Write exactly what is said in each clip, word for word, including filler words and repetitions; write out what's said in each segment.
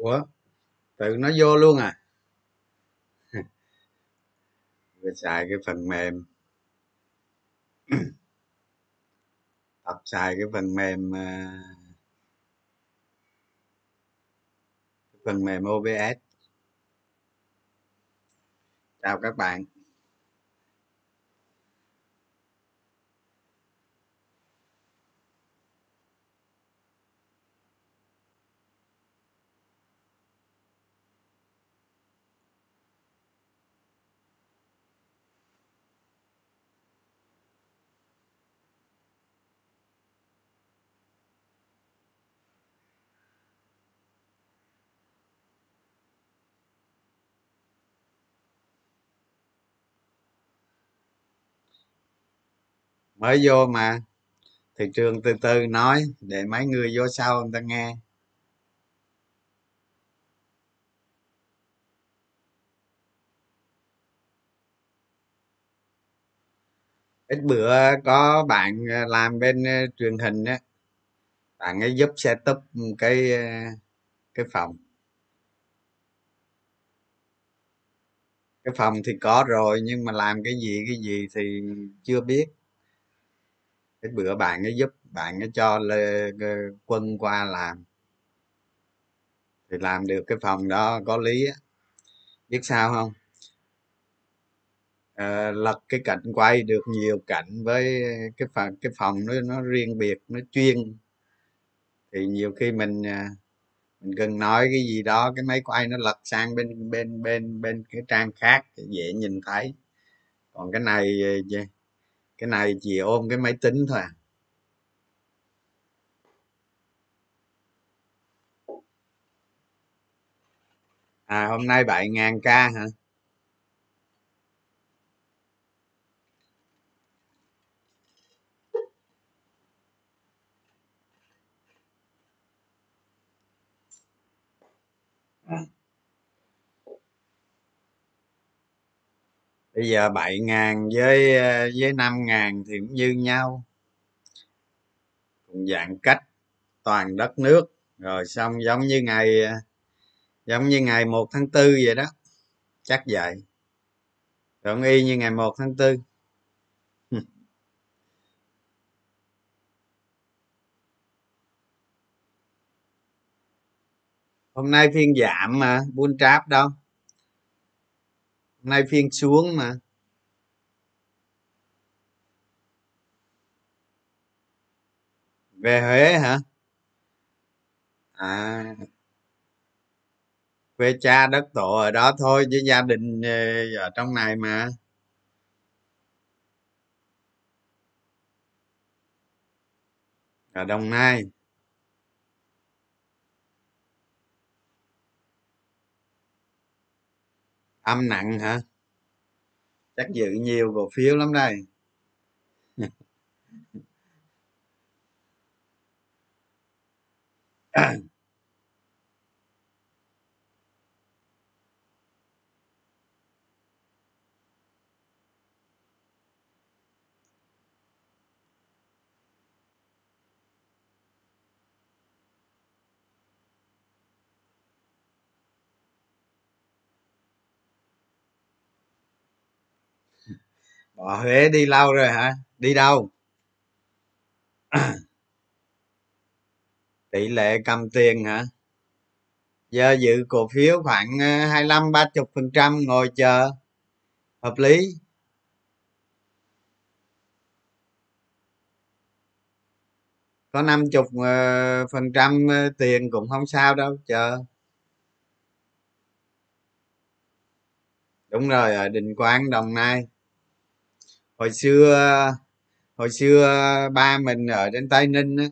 Ủa, tự nó vô luôn à? Tôi xài cái phần mềm tập xài cái phần mềm cái phần mềm o bê ét. Chào các bạn. Mới vô mà, thị trường từ từ, nói để mấy người vô sau người ta nghe. Ít bữa có bạn làm bên truyền hình á, bạn ấy giúp setup cái cái phòng cái phòng thì có rồi, nhưng mà làm cái gì cái gì thì chưa biết. Cái bữa bạn ấy giúp, bạn ấy cho Lê Quân qua làm thì làm được cái phòng đó, có lý á. Biết sao không, à, lật cái cảnh quay được nhiều cảnh với cái phòng cái phòng nó nó riêng biệt, nó chuyên, thì nhiều khi mình mình cần nói cái gì đó, cái máy quay nó lật sang bên bên bên bên cái trang khác thì dễ nhìn thấy. Còn cái này cái này chỉ ôm cái máy tính thôi à. À, hôm nay bảy nghìn k hả? Bây giờ bảy nghìn với với năm nghìn thì cũng như nhau, cùng giãn cách toàn đất nước rồi, xong giống như ngày giống như ngày một tháng tư vậy đó, chắc vậy. Tưởng y như ngày một tháng tư. Hôm nay phiên giảm mà, bull trap đâu. Hôm nay phiên xuống mà. Về Huế hả? À, quê cha đất tổ ở đó thôi, chứ gia đình ở trong này mà. Ở Đồng Nai. Âm nặng hả? Chắc giữ nhiều cổ phiếu lắm đây. Bỏ Huế đi lâu rồi hả? Đi đâu? Tỷ lệ cầm tiền hả? Giờ giữ cổ phiếu khoảng hai mươi lăm ba mươi phần trăm ngồi chờ. Hợp lý. Có năm mươi phần trăm tiền cũng không sao đâu, chờ. Đúng rồi, ở Định Quán, Đồng Nai. Hồi xưa hồi xưa ba mình ở trên Tây Ninh á,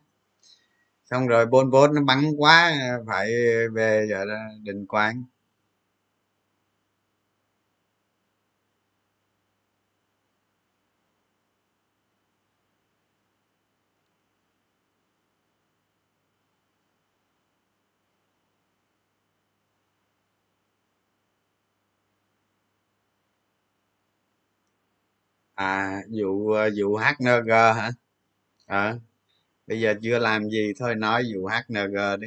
xong rồi Pol Pot nó bắn quá phải về giờ Định Quán. À, vụ vụ hát en giê hả? À, bây giờ chưa làm gì thôi, nói vụ hát en giê đi.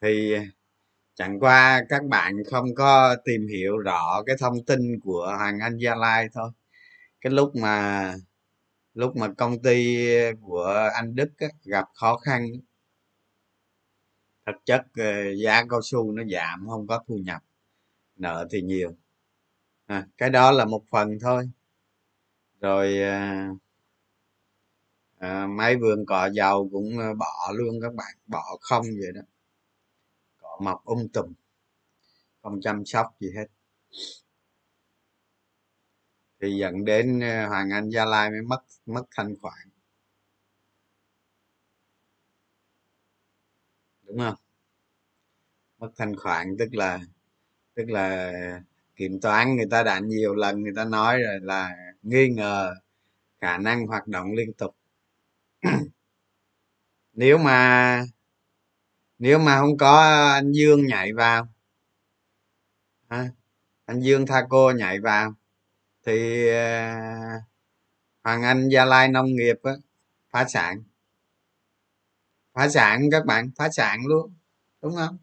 Thì Chẳng qua các bạn không có tìm hiểu rõ cái thông tin của Hoàng Anh Gia Lai thôi. Cái lúc mà lúc mà công ty của anh Đức á, gặp khó khăn, thực chất giá cao su nó giảm, không có thu nhập, nợ thì nhiều. À, cái đó là một phần thôi. Rồi à, à, mấy vườn cỏ dầu cũng bỏ luôn các bạn, bỏ không vậy đó, cỏ mọc um tùm, không chăm sóc gì hết, thì dẫn đến Hoàng Anh Gia Lai mới mất mất thanh khoản, đúng không? Mất thanh khoản tức là tức là kiểm toán người ta đã nhiều lần người ta nói rồi là nghi ngờ khả năng hoạt động liên tục. Nếu mà nếu mà không có anh Dương nhảy vào, à, anh Dương Thaco nhảy vào thì uh, Hoàng Anh Gia Lai nông nghiệp á, phá sản, phá sản các bạn, phá sản luôn, đúng không?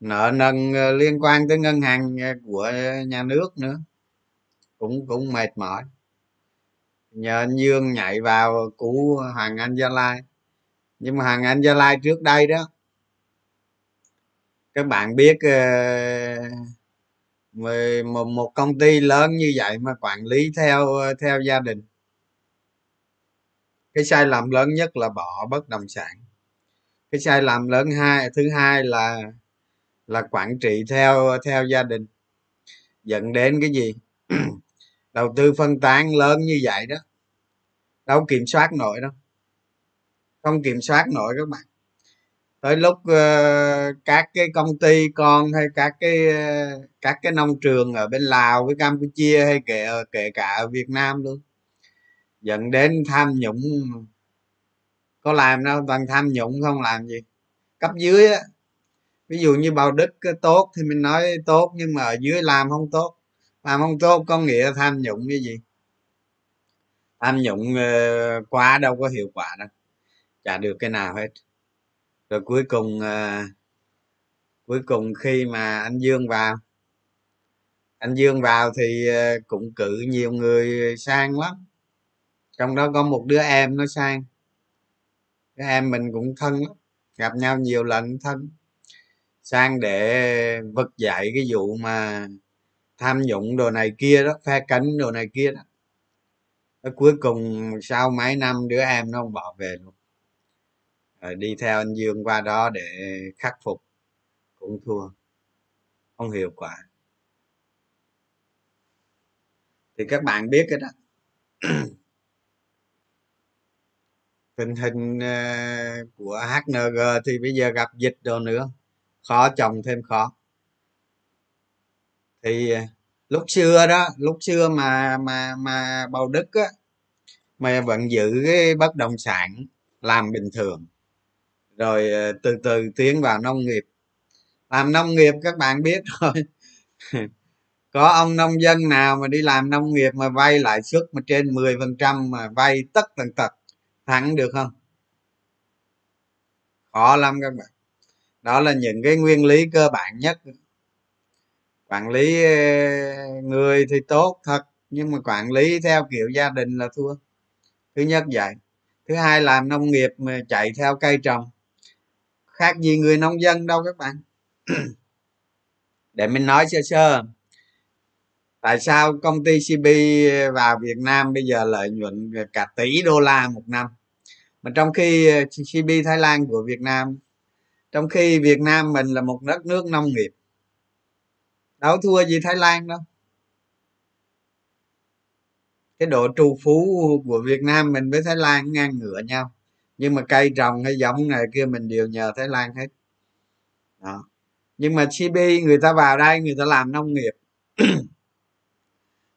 Nợ nần liên quan tới ngân hàng của nhà nước nữa, cũng cũng mệt mỏi. Nhờ anh Dương nhảy vào cứu Hoàng Anh Gia Lai. Nhưng mà Hoàng Anh Gia Lai trước đây đó, các bạn biết một một công ty lớn như vậy mà quản lý theo theo gia đình, cái sai lầm lớn nhất là bỏ bất động sản. Cái sai lầm lớn hai thứ hai là là quản trị theo theo gia đình, dẫn đến cái gì? Đầu tư phân tán lớn như vậy đó đâu kiểm soát nổi đâu, không kiểm soát nổi các bạn. Tới lúc uh, các cái công ty con hay các cái uh, các cái nông trường ở bên Lào với Campuchia hay kể kể cả ở Việt Nam luôn, dẫn đến tham nhũng. Có làm đâu, toàn tham nhũng không làm gì. Cấp dưới á, ví dụ như Bầu Đức tốt thì mình nói tốt, nhưng mà ở dưới làm không tốt, làm không tốt có nghĩa là tham nhũng. Cái gì tham nhũng quá đâu có hiệu quả đâu, chả được cái nào hết. Rồi cuối cùng à, cuối cùng khi mà anh Dương vào anh Dương vào thì cũng cử nhiều người sang lắm, trong đó có một đứa em nó sang, cái em mình cũng thân lắm, gặp nhau nhiều lần thân, sang để vực dậy cái vụ mà tham nhũng đồ này kia đó, phe cánh đồ này kia đó. Ở cuối cùng sau mấy năm đứa em nó không bỏ về luôn, rồi đi theo anh Dương qua đó để khắc phục, cũng thua, không hiệu quả. Thì các bạn biết cái đó, tình hình của hát en giê thì bây giờ gặp dịch đồ nữa, khó trồng thêm khó. Thì lúc xưa đó, lúc xưa mà mà mà Bầu Đức á, mà vẫn giữ cái bất động sản làm bình thường, rồi từ từ tiến vào nông nghiệp. Làm nông nghiệp các bạn biết rồi. Có ông nông dân nào mà đi làm nông nghiệp mà vay lãi suất mà trên mười phần trăm mà vay tất tần tật thẳng được không? Khó lắm các bạn. Đó là những cái nguyên lý cơ bản nhất. Quản lý người thì tốt thật, nhưng mà quản lý theo kiểu gia đình là thua. Thứ nhất vậy. Thứ hai, làm nông nghiệp mà chạy theo cây trồng, khác gì người nông dân đâu các bạn. Để mình nói sơ sơ tại sao công ty xê pê vào Việt Nam bây giờ lợi nhuận cả tỷ đô la một năm, mà trong khi xê pê Thái Lan của Việt Nam, trong khi Việt Nam mình là một đất nước nông nghiệp, đâu thua gì Thái Lan đâu. Cái độ trù phú của Việt Nam mình với Thái Lan ngang ngửa nhau, nhưng mà cây trồng hay giống này kia mình đều nhờ Thái Lan hết đó. Nhưng mà xê pê người ta vào đây người ta làm nông nghiệp,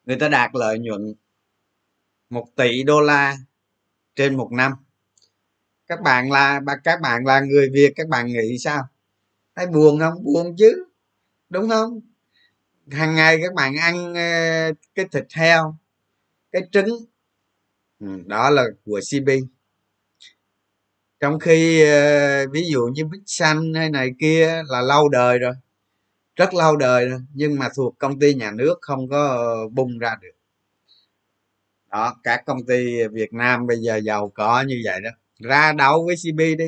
người ta đạt lợi nhuận một tỷ đô la trên một năm. Các bạn là các bạn là người Việt, các bạn nghĩ sao? Thấy buồn không? Buồn chứ, đúng không? Hàng ngày các bạn ăn cái thịt heo, cái trứng, đó là của xê pê. Trong khi ví dụ như Big Xanh hay này kia là lâu đời rồi, rất lâu đời nhưng mà thuộc công ty nhà nước không có bung ra được. Đó, các công ty Việt Nam bây giờ giàu có như vậy đó, ra đấu với xê pê đi,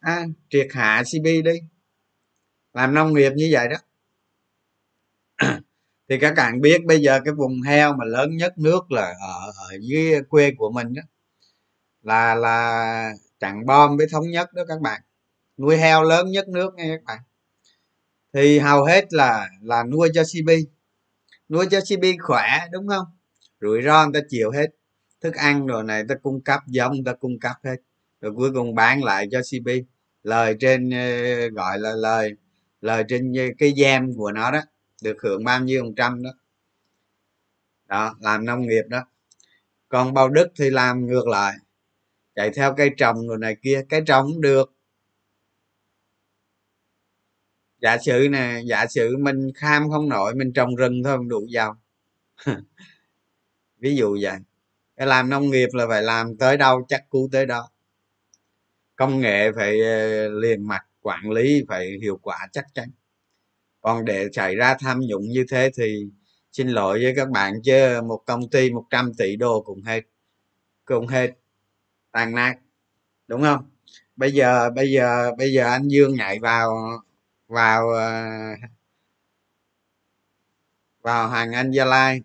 à, triệt hạ xê pê đi, làm nông nghiệp như vậy đó. Thì các bạn biết bây giờ cái vùng heo mà lớn nhất nước là ở, ở dưới quê của mình đó, là là Trảng Bom với Thống Nhất đó các bạn, nuôi heo lớn nhất nước nghe các bạn. Thì hầu hết là là nuôi cho xê pê, nuôi cho xê pê khỏe đúng không, rủi ro người ta chịu hết, thức ăn đồ này ta cung cấp, giống người ta cung cấp hết, rồi cuối cùng bán lại cho xê pê, lời trên gọi là lời lời trên cái gem của nó đó, được hưởng bao nhiêu phần trăm đó. Đó, làm nông nghiệp đó. Còn Bầu Đức thì làm ngược lại, chạy theo cây trồng rồi này kia, cây trồng cũng được. Giả sử nè, giả sử mình kham không nổi, mình trồng rừng thôi không đủ giàu. Ví dụ vậy. Cái làm nông nghiệp là phải làm tới đâu chắc cú tới đó, công nghệ phải liền mạch, quản lý phải hiệu quả chắc chắn. Còn để xảy ra tham nhũng như thế thì xin lỗi với các bạn, chứ một công ty một trăm tỷ đô cũng hết, cũng hết tàn nát đúng không? Bây giờ bây giờ bây giờ anh Dương nhảy vào vào vào Hoàng Anh Gia Lai,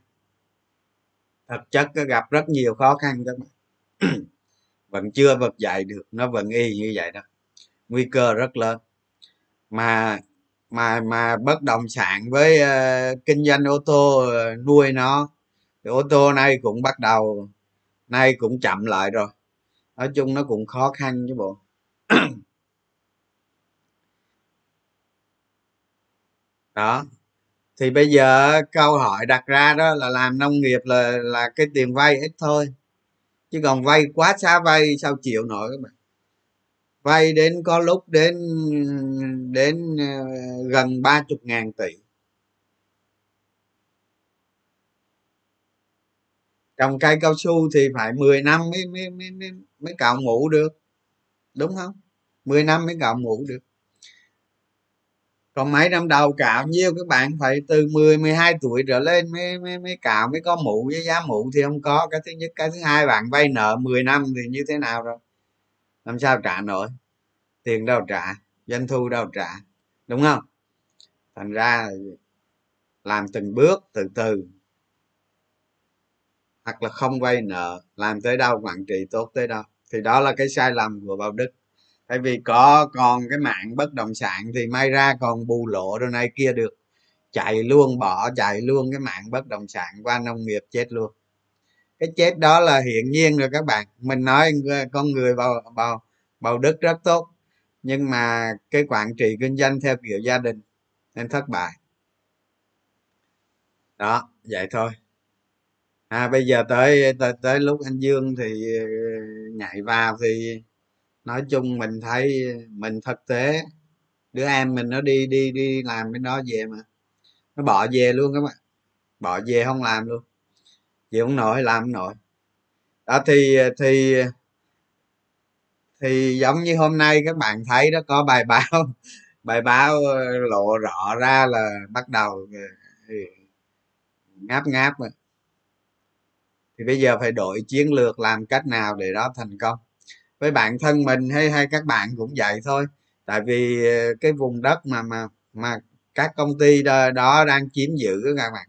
thực chất gặp rất nhiều khó khăn các bạn. Vẫn chưa vực dậy được, nó vẫn y như vậy đó, nguy cơ rất lớn. Mà mà mà bất động sản với uh, kinh doanh ô tô, uh, nuôi nó thì ô tô nay cũng bắt đầu nay cũng chậm lại rồi, nói chung nó cũng khó khăn chứ bộ. Đó, thì bây giờ câu hỏi đặt ra đó là làm nông nghiệp là là cái tiền vay ít thôi, chứ còn vay quá xa vay sao chịu nổi các bạn. Vay đến có lúc đến đến gần ba mươi ngàn tỷ trồng cây cao su thì phải mười năm mới mới mới mới cạo mũ được đúng không, mười năm mới cạo mũ được. Còn mấy năm đầu cạo nhiêu các bạn, phải từ mười mười hai tuổi trở lên mới mới mới cạo mới có mũ, với giá mũ thì không có. Cái thứ nhất, cái thứ hai bạn vay nợ mười năm thì như thế nào rồi, làm sao trả nổi, tiền đâu trả, doanh thu đâu trả đúng không? Thành ra làm từng bước từ từ, hoặc là không vay nợ, làm tới đâu quản trị tốt tới đó. Thì đó là cái sai lầm của Bầu Đức. Tại vì có còn cái mạng bất động sản thì may ra còn bù lỗ rồi này kia được, chạy luôn, bỏ chạy luôn cái mạng bất động sản qua nông nghiệp, chết luôn. Cái chết đó là hiển nhiên rồi các bạn. Mình nói con người Bầu, Bầu, Bầu Đức rất tốt, nhưng mà cái quản trị kinh doanh theo kiểu gia đình nên thất bại. Đó, vậy thôi. À, bây giờ tới, tới tới lúc anh Dương thì nhảy vào thì nói chung mình thấy mình thực tế, đứa em mình nó đi đi đi làm bên đó về mà nó bỏ về luôn các bạn, bỏ về không làm luôn, chịu không nổi, làm không nổi. Đó thì thì thì giống như hôm nay các bạn thấy đó, có bài báo bài báo lộ rõ ra là bắt đầu ngáp ngáp rồi. Thì bây giờ phải đổi chiến lược, làm cách nào để đó thành công. Với bản thân mình hay hay các bạn cũng vậy thôi. Tại vì cái vùng đất mà mà mà các công ty đó, đó đang chiếm giữ các bạn,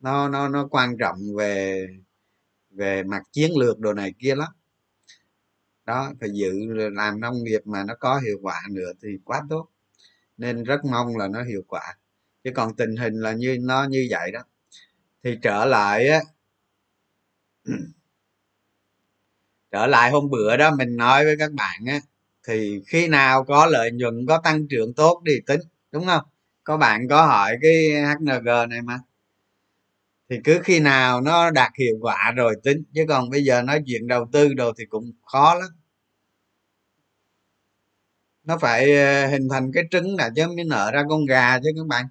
nó nó nó quan trọng về về mặt chiến lược đồ này kia lắm. Đó, phải giữ làm nông nghiệp mà nó có hiệu quả nữa thì quá tốt. Nên rất mong là nó hiệu quả. Chứ còn tình hình là như nó như vậy đó. Thì trở lại á, trở lại hôm bữa đó mình nói với các bạn á, thì khi nào có lợi nhuận, có tăng trưởng tốt thì tính đúng không? Có bạn có hỏi cái hát en giê này mà. Thì cứ khi nào nó đạt hiệu quả rồi tính, chứ còn bây giờ nói chuyện đầu tư đồ thì cũng khó lắm. Nó phải hình thành cái trứng đã chứ mới nở ra con gà chứ các bạn.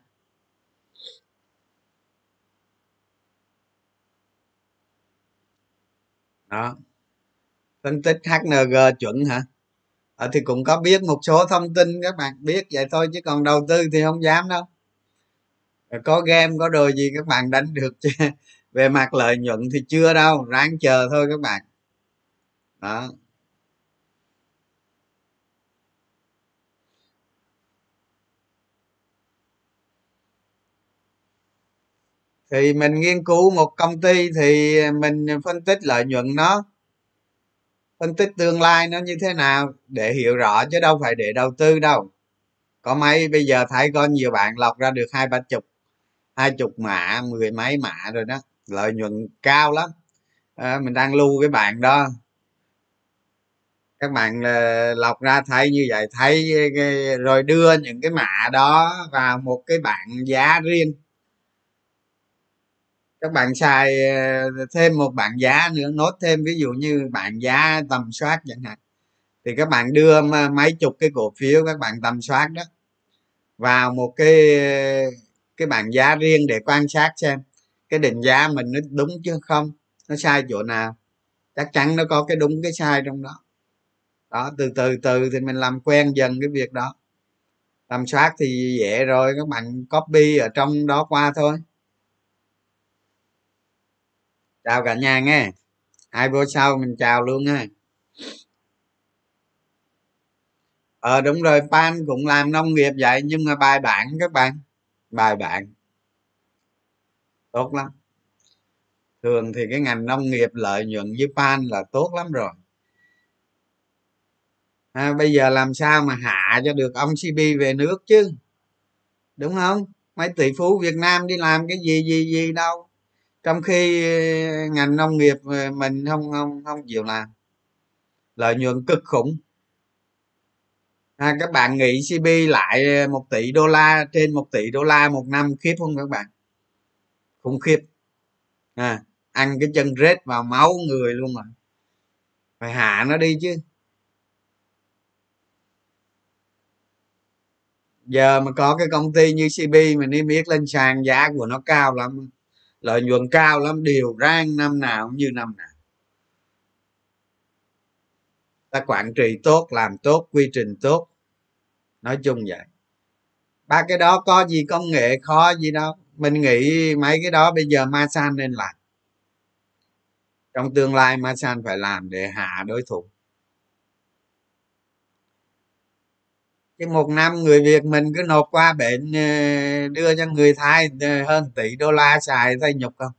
Đó, phân tích hát en giê chuẩn hả? à, thì cũng có biết một số thông tin các bạn biết vậy thôi, chứ còn đầu tư thì không dám đâu. Rồi có game có đồ gì các bạn đánh được chứ về mặt lợi nhuận thì chưa đâu, ráng chờ thôi các bạn đó. Thì mình nghiên cứu một công ty thì mình phân tích lợi nhuận nó, phân tích tương lai nó như thế nào để hiểu rõ, chứ đâu phải để đầu tư đâu. Có mấy bây giờ thấy có nhiều bạn lọc ra được hai ba chục hai chục mã, mười mấy mã rồi đó, lợi nhuận cao lắm. À, mình đang lưu cái bạn đó, các bạn lọc ra thấy như vậy, thấy rồi đưa những cái mã đó vào một cái bảng giá riêng, các bạn xài thêm một bảng giá nữa, nốt thêm ví dụ như bảng giá tầm soát chẳng hạn, thì các bạn đưa mấy chục cái cổ phiếu các bạn tầm soát đó vào một cái cái bảng giá riêng để quan sát xem cái định giá mình nó đúng chứ không, nó sai chỗ nào, chắc chắn nó có cái đúng cái sai trong đó đó. Từ từ từ thì mình làm quen dần cái việc đó, tầm soát thì dễ rồi, các bạn copy ở trong đó qua thôi. Chào cả nhà nghe, hai bữa sau mình chào luôn ha. Ờ đúng rồi, Pan cũng làm nông nghiệp vậy, nhưng mà bài bản các bạn, bài bản tốt lắm. Thường thì cái ngành nông nghiệp lợi nhuận với Pan là tốt lắm rồi. À, bây giờ làm sao mà hạ cho được ông xê pê về nước chứ, đúng không? Mấy tỷ phú Việt Nam đi làm cái gì gì gì đâu, trong khi ngành nông nghiệp mình không không không chịu làm, lợi nhuận cực khủng. À, các bạn nghĩ xê pê lại một tỷ đô la, trên một tỷ đô la một năm khiếp không các bạn? Khủng khiếp. À, ăn cái chân rết vào máu người luôn rồi, phải hạ nó đi chứ. Giờ mà có cái công ty như xê pê mình đi biết lên sàn giá của nó cao lắm, lợi nhuận cao lắm, điều rang năm nào cũng như năm nào. Ta quản trị tốt, làm tốt, quy trình tốt, nói chung vậy. Ba cái đó có gì công nghệ khó gì đâu, mình nghĩ mấy cái đó bây giờ Masan nên làm, trong tương lai Masan phải làm để hạ đối thủ. Cái một năm người Việt mình cứ nộp qua bệnh đưa cho người Thái hơn tỷ đô la xài thấy nhục không?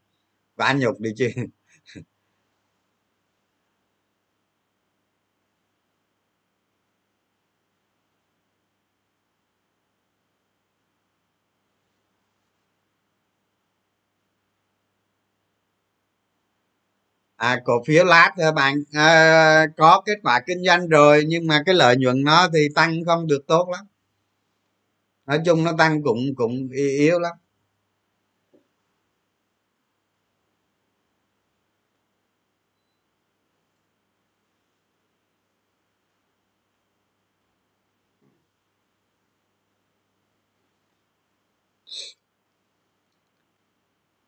Vả nhục đi chứ. À, cổ phiếu lát thôi bạn, à, có kết quả kinh doanh rồi nhưng mà cái lợi nhuận nó thì tăng không được tốt lắm, nói chung nó tăng cũng cũng yếu lắm.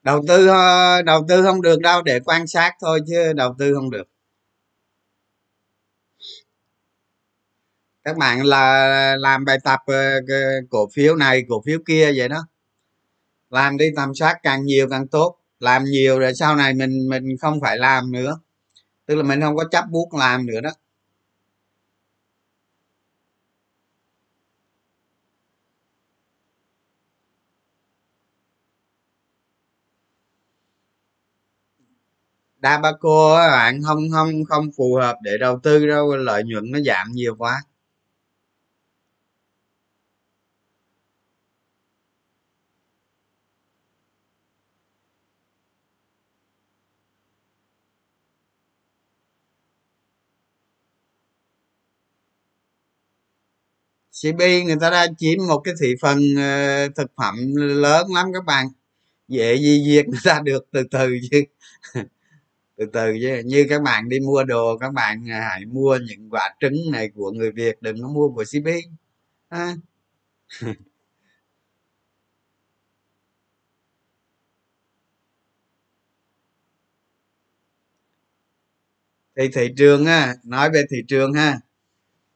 Đầu tư đầu tư không được đâu, để quan sát thôi chứ đầu tư không được. Các bạn là làm bài tập cổ phiếu này cổ phiếu kia vậy đó, làm đi, tầm soát càng nhiều càng tốt, làm nhiều rồi sau này mình mình không phải làm nữa, tức là mình không có chấp bút làm nữa đó. Dabaco các bạn không không không phù hợp để đầu tư đâu, lợi nhuận nó giảm nhiều quá. xê pê người ta đã chiếm một cái thị phần thực phẩm lớn lắm các bạn, dễ gì diệt người ta được, từ từ chứ. từ từ chứ như các bạn đi mua đồ, các bạn hãy mua những quả trứng này của người Việt, đừng có mua của xê pê à. Thì thị trường á, nói về thị trường ha,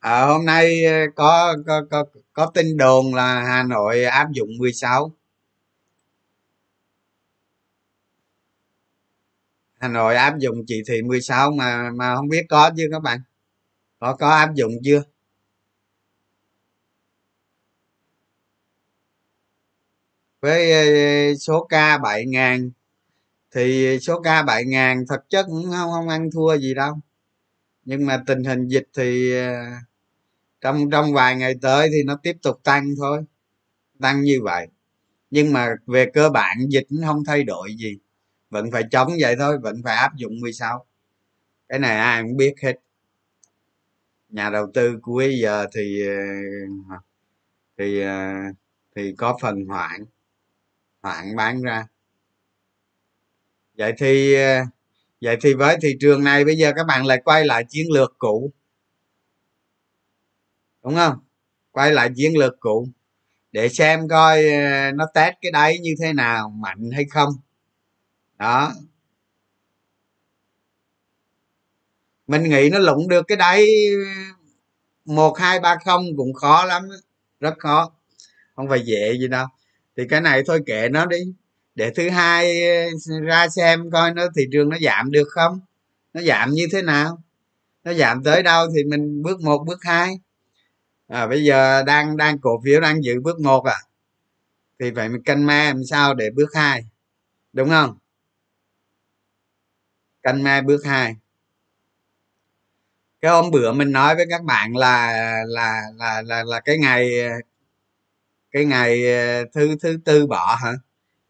À, hôm nay có có có có tin đồn là Hà Nội áp dụng mười sáu. Hà Nội áp dụng chỉ thị mười sáu mà mà không biết có chưa các bạn? Có có áp dụng chưa? Với số ca bảy ngàn thì số ca bảy ngàn thực chất cũng không không ăn thua gì đâu. Nhưng mà tình hình dịch thì trong trong vài ngày tới thì nó tiếp tục tăng thôi, tăng như vậy. Nhưng mà về cơ bản dịch nó không thay đổi gì, vẫn phải chống vậy thôi, vẫn phải áp dụng mười sáu. Cái này ai cũng biết hết. Nhà đầu tư cuối giờ thì thì thì có phần hoãn hoãn bán ra. Vậy thì vậy thì với thị trường này bây giờ các bạn lại quay lại chiến lược cũ, đúng không? Quay lại chiến lược cũ để xem coi nó test cái đáy như thế nào, mạnh hay không. Đó, mình nghĩ nó lụng được cái đáy một hai ba không cũng khó lắm, rất khó, không phải dễ gì đâu. Thì cái này thôi kệ nó đi, để thứ hai ra xem coi nó thị trường nó giảm được không, nó giảm như thế nào, nó giảm tới đâu thì mình bước một bước hai. À, bây giờ đang đang cổ phiếu đang giữ bước một à, thì phải mình canh me làm sao để bước hai, đúng không? Canh me bước hai. Cái hôm bữa mình nói với các bạn là là là là, là cái ngày cái ngày thứ thứ tư bỏ hả,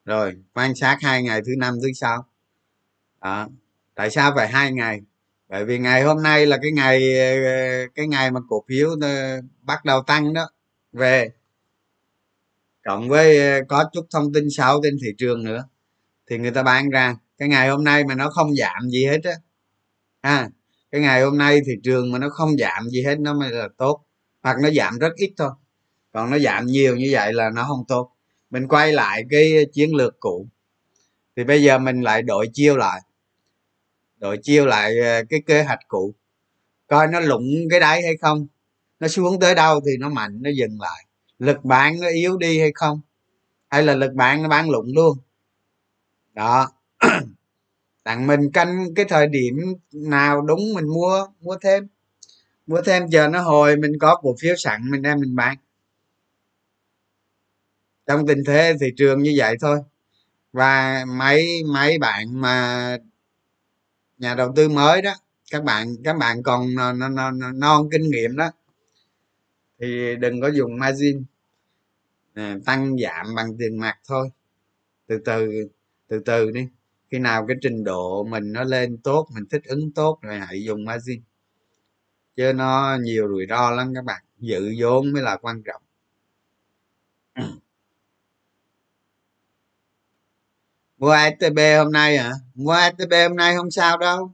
rồi quan sát hai ngày thứ năm thứ sáu. Đó, tại sao phải hai ngày? Bởi vì ngày hôm nay là cái ngày cái ngày mà cổ phiếu bắt đầu tăng đó, về cộng với có chút thông tin xấu trên thị trường nữa thì người ta bán ra. Cái ngày hôm nay mà nó không giảm gì hết á, à, cái ngày hôm nay thị trường mà nó không giảm gì hết nó mới là tốt, hoặc nó giảm rất ít thôi. Còn nó giảm nhiều như vậy là nó không tốt. Mình quay lại cái chiến lược cũ. Thì bây giờ mình lại đổi chiêu lại, đổi chiêu lại cái kế hoạch cũ, coi nó lụng cái đáy hay không, nó xuống tới đâu thì nó mạnh nó dừng lại, lực bán nó yếu đi hay không, hay là lực bán nó bán lụng luôn. Đó, đặng mình canh cái thời điểm nào đúng mình mua mua thêm mua thêm giờ nó hồi mình có cổ phiếu sẵn mình đem mình bán. Trong tình thế thị trường như vậy thôi. Và mấy mấy bạn mà nhà đầu tư mới đó, các bạn các bạn còn non, non, non kinh nghiệm đó thì đừng có dùng margin, à, tăng giảm bằng tiền mặt thôi, từ từ từ từ đi. Khi nào cái trình độ mình nó lên tốt, mình thích ứng tốt rồi hãy dùng margin, chứ nó nhiều rủi ro lắm các bạn. Giữ vốn mới là quan trọng. Mua ét tê bê hôm nay hả? À? Mua ét tê bê hôm nay không sao đâu,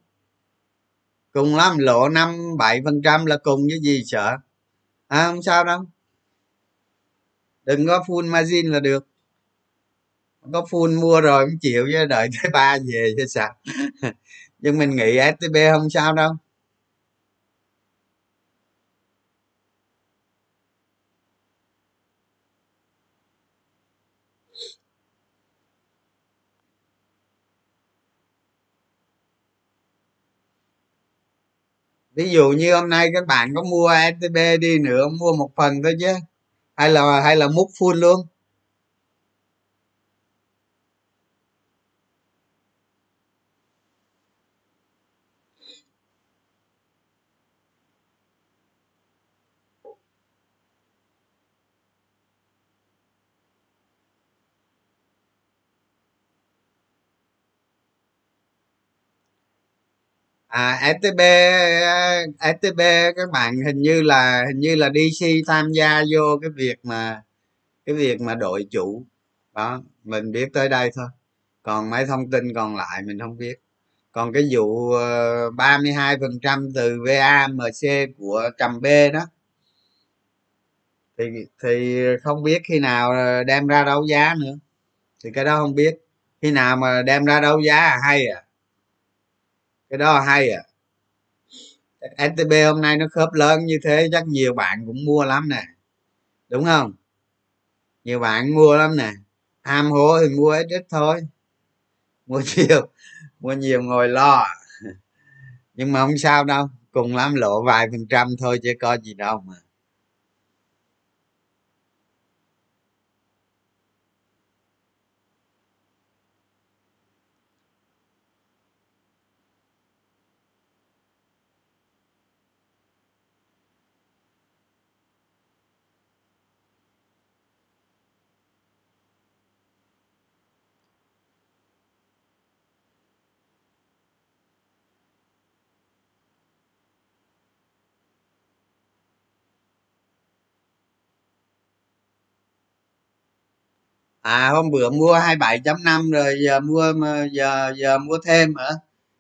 cùng lắm lỗ năm bảy phần trăm là cùng với gì sợ, à, không sao đâu. Đừng có full margin là được, có full mua rồi cũng chịu chứ đợi tới ba về chứ sao. Nhưng mình nghĩ ét tê bê không sao đâu. Ví dụ như hôm nay các bạn có mua ét tê bê đi nữa, mua một phần thôi chứ, hay là hay là múc full luôn. À, ét tê bê ét tê bê các bạn hình như là hình như là đê xê tham gia vô cái việc mà cái việc mà đội chủ đó, mình biết tới đây thôi. Còn mấy thông tin còn lại mình không biết. Còn cái vụ ba mươi hai phần trăm từ vê a em xê của Trầm B đó thì thì không biết khi nào đem ra đấu giá nữa, thì cái đó không biết. Khi nào mà đem ra đấu giá hay à, cái đó hay à, ét tê bê hôm nay nó khớp lớn như thế chắc nhiều bạn cũng mua lắm nè, đúng không? Nhiều bạn mua lắm nè, ham hố thì mua ít ít thôi, mua nhiều mua nhiều ngồi lo. Nhưng mà không sao đâu, cùng lắm lộ vài phần trăm thôi chứ có gì đâu mà. À hôm bữa mua hai mươi bảy chấm năm rồi giờ mua giờ giờ mua thêm hả?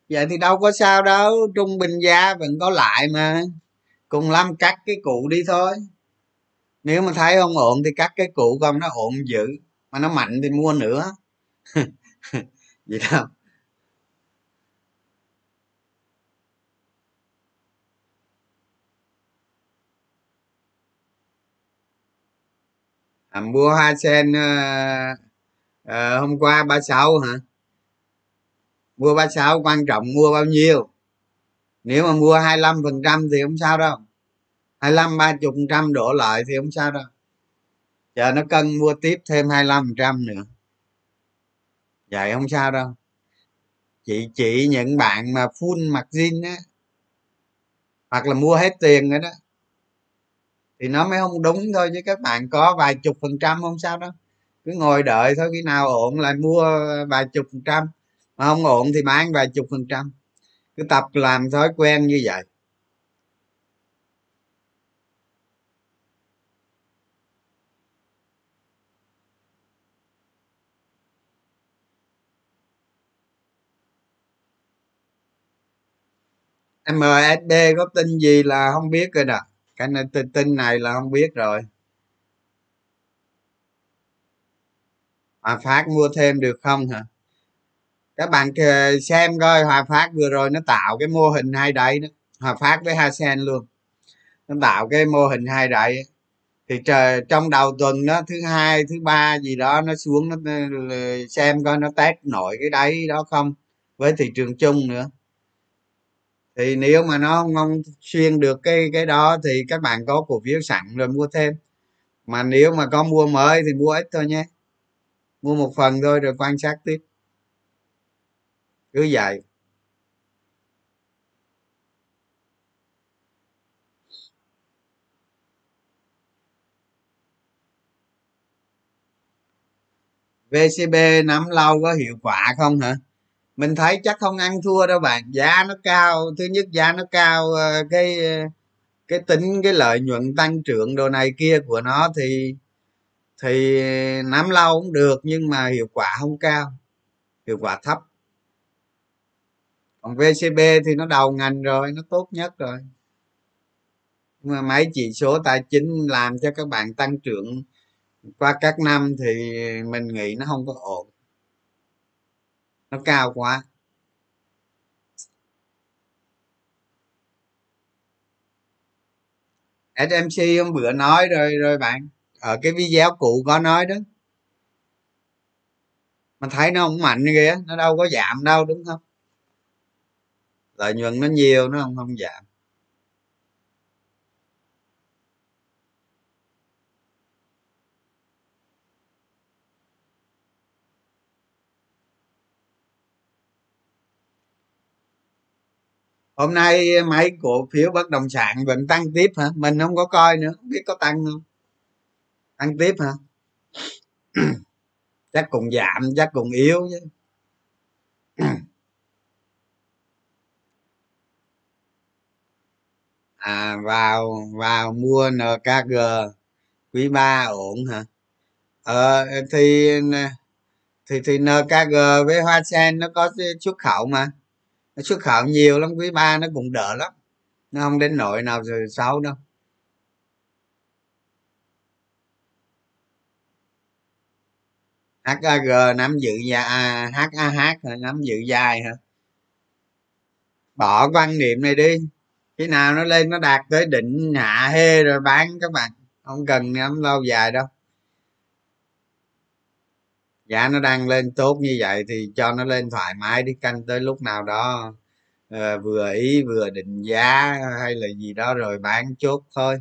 Vậy thì đâu có sao đâu, trung bình giá vẫn có lại mà. Cùng lắm cắt cái cụ đi thôi. Nếu mà thấy không ổn thì cắt cái cụ, còn nó ổn dữ mà nó mạnh thì mua nữa. Vậy đâu. À, mua hai sen à, à, hôm qua ba mươi sáu hả? Mua ba mươi sáu quan trọng mua bao nhiêu. Nếu mà mua hai mươi lăm phần trăm thì không sao đâu, hai mươi lăm ba mươi phần trăm đổ lại thì không sao đâu. Giờ nó cân mua tiếp thêm hai mươi lăm phần trăm nữa, vậy không sao đâu. Chị chỉ những bạn mà full margin á, hoặc là mua hết tiền rồi đó thì nó mới không đúng thôi, chứ các bạn có vài chục phần trăm không sao đâu, cứ ngồi đợi thôi, khi nào ổn lại mua vài chục phần trăm, mà không ổn thì bán vài chục phần trăm, cứ tập làm thói quen như vậy. em ét bê có tin gì là không biết rồi nè, cái này tin này là không biết rồi. Hòa Phát mua thêm được không hả? Các bạn xem coi, Hòa Phát vừa rồi nó tạo cái mô hình hai đáy đó, Hòa Phát với Hà Sen luôn, nó tạo cái mô hình hai đáy thì trời, trong đầu tuần đó, thứ hai thứ ba gì đó nó xuống, nó xem coi nó test nổi cái đáy đó không với thị trường chung nữa. Thì nếu mà nó không, không xuyên được cái cái đó thì các bạn có cổ phiếu sẵn rồi mua thêm. Mà nếu mà có mua mới thì mua ít thôi nhé, mua một phần thôi rồi quan sát tiếp, cứ vậy. vê xê bê nắm lâu có hiệu quả không hả? Mình thấy chắc không ăn thua đâu bạn, giá nó cao, thứ nhất giá nó cao, cái cái tính cái lợi nhuận tăng trưởng đồ này kia của nó thì thì nắm lâu cũng được, nhưng mà hiệu quả không cao, hiệu quả thấp. Còn vê xê bê thì nó đầu ngành rồi, nó tốt nhất rồi, nhưng mà mấy chỉ số tài chính làm cho các bạn tăng trưởng qua các năm thì mình nghĩ nó không có ổn, nó cao quá. ét em xê hôm bữa nói rồi rồi bạn, ở cái video cũ có nói đó, mà thấy nó không mạnh kìa, nó đâu có giảm đâu, đúng không? Lợi nhuận nó nhiều, nó không không giảm. Hôm nay mấy cổ phiếu bất động sản vẫn tăng tiếp hả? Mình không có coi nữa, không biết có tăng không. Tăng tiếp hả? Chắc cũng giảm, chắc cũng yếu chứ. À vào vào mua en ca giê quý ba ổn hả? Ờ thì thì thì en ca giê với Hoa Sen nó có xuất khẩu mà. Nó xuất khẩu nhiều lắm, quý ba nó cũng đỡ lắm, nó không đến nỗi nào rồi xấu đâu. hát a giê nắm giữ dài, hát a hát nắm giữ dài hả? Bỏ quan niệm này đi, khi nào nó lên nó đạt tới định hạ hê rồi bán các bạn, không cần nắm lâu dài đâu. Giá nó đang lên tốt như vậy thì cho nó lên thoải mái đi, canh tới lúc nào đó à, vừa ý vừa định giá hay là gì đó rồi bán chốt thôi.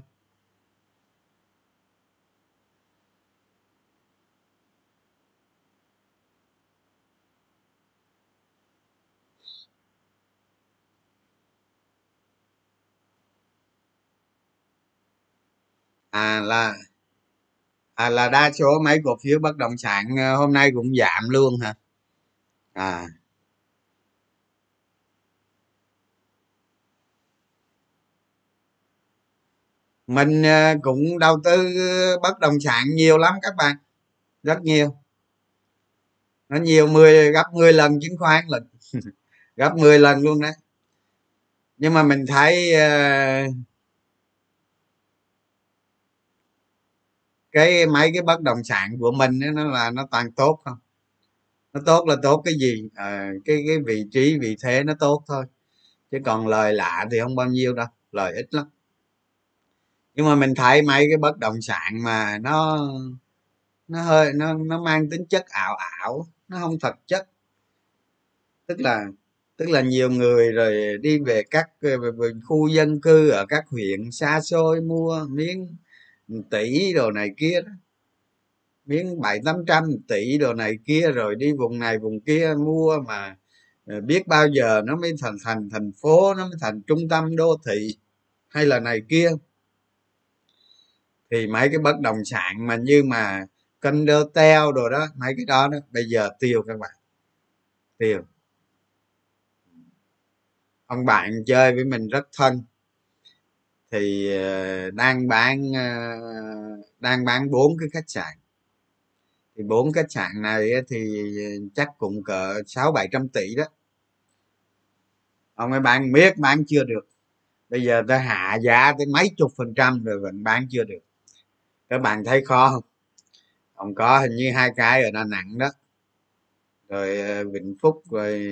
À là à là đa số mấy cổ phiếu bất động sản hôm nay cũng giảm luôn hả? À mình cũng đầu tư bất động sản nhiều lắm các bạn, rất nhiều, nó nhiều mười gấp mười lần chứng khoán lận gấp mười lần luôn đấy. Nhưng mà mình thấy cái mấy cái bất động sản của mình ấy, nó là nó toàn tốt không, nó tốt là tốt cái gì à, cái cái vị trí vị thế nó tốt thôi, chứ còn lời lạ thì không bao nhiêu đâu, lời ít lắm. Nhưng mà mình thấy mấy cái bất động sản mà nó nó hơi nó nó mang tính chất ảo ảo, nó không thật chất, tức là tức là nhiều người rồi đi về các về, về khu dân cư ở các huyện xa xôi mua miếng tỷ đồ này kia đó, miếng bảy tám trăm tỷ đồ này kia rồi đi vùng này vùng kia mua, mà biết bao giờ nó mới thành thành thành phố, nó mới thành trung tâm đô thị hay là này kia. Thì mấy cái bất động sản mà như mà Condotel đồ đó, mấy cái đó đó bây giờ tiêu các bạn, tiêu. Ông bạn chơi với mình rất thân thì đang bán đang bán bốn cái khách sạn, thì bốn khách sạn này thì chắc cũng cỡ sáu bảy trăm tỷ đó. Ông ấy bán miết bán chưa được, bây giờ ta hạ giá tới mấy chục phần trăm rồi vẫn bán chưa được, các bạn thấy khó không? Ông có hình như hai cái ở Đà Nẵng đó, rồi Vĩnh Phúc, rồi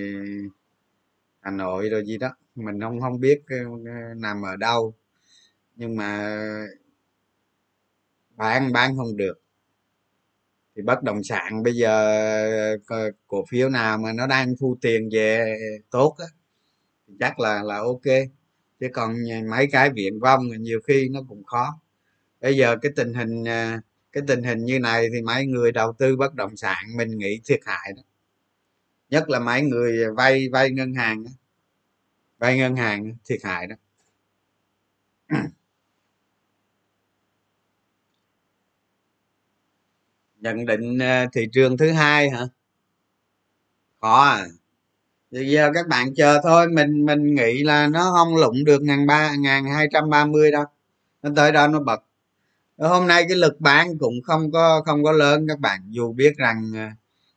Hà Nội, rồi gì đó mình không không biết nằm ở đâu, nhưng mà bán bán không được. Thì bất động sản bây giờ cổ phiếu nào mà nó đang thu tiền về tốt á chắc là là ok, chứ còn mấy cái viễn vông nhiều khi nó cũng khó. Bây giờ cái tình hình cái tình hình như này thì mấy người đầu tư bất động sản mình nghĩ thiệt hại đó, nhất là mấy người vay vay ngân hàng đó. vay ngân hàng thiệt hại đó. Nhận định thị trường thứ hai hả? Khó à, bây giờ các bạn chờ thôi, mình mình nghĩ là nó không lụng được ngàn ba ngàn hai trăm ba mươi đâu, nó tới đó nó bật. Hôm nay cái lực bán cũng không có không có lớn các bạn, dù biết rằng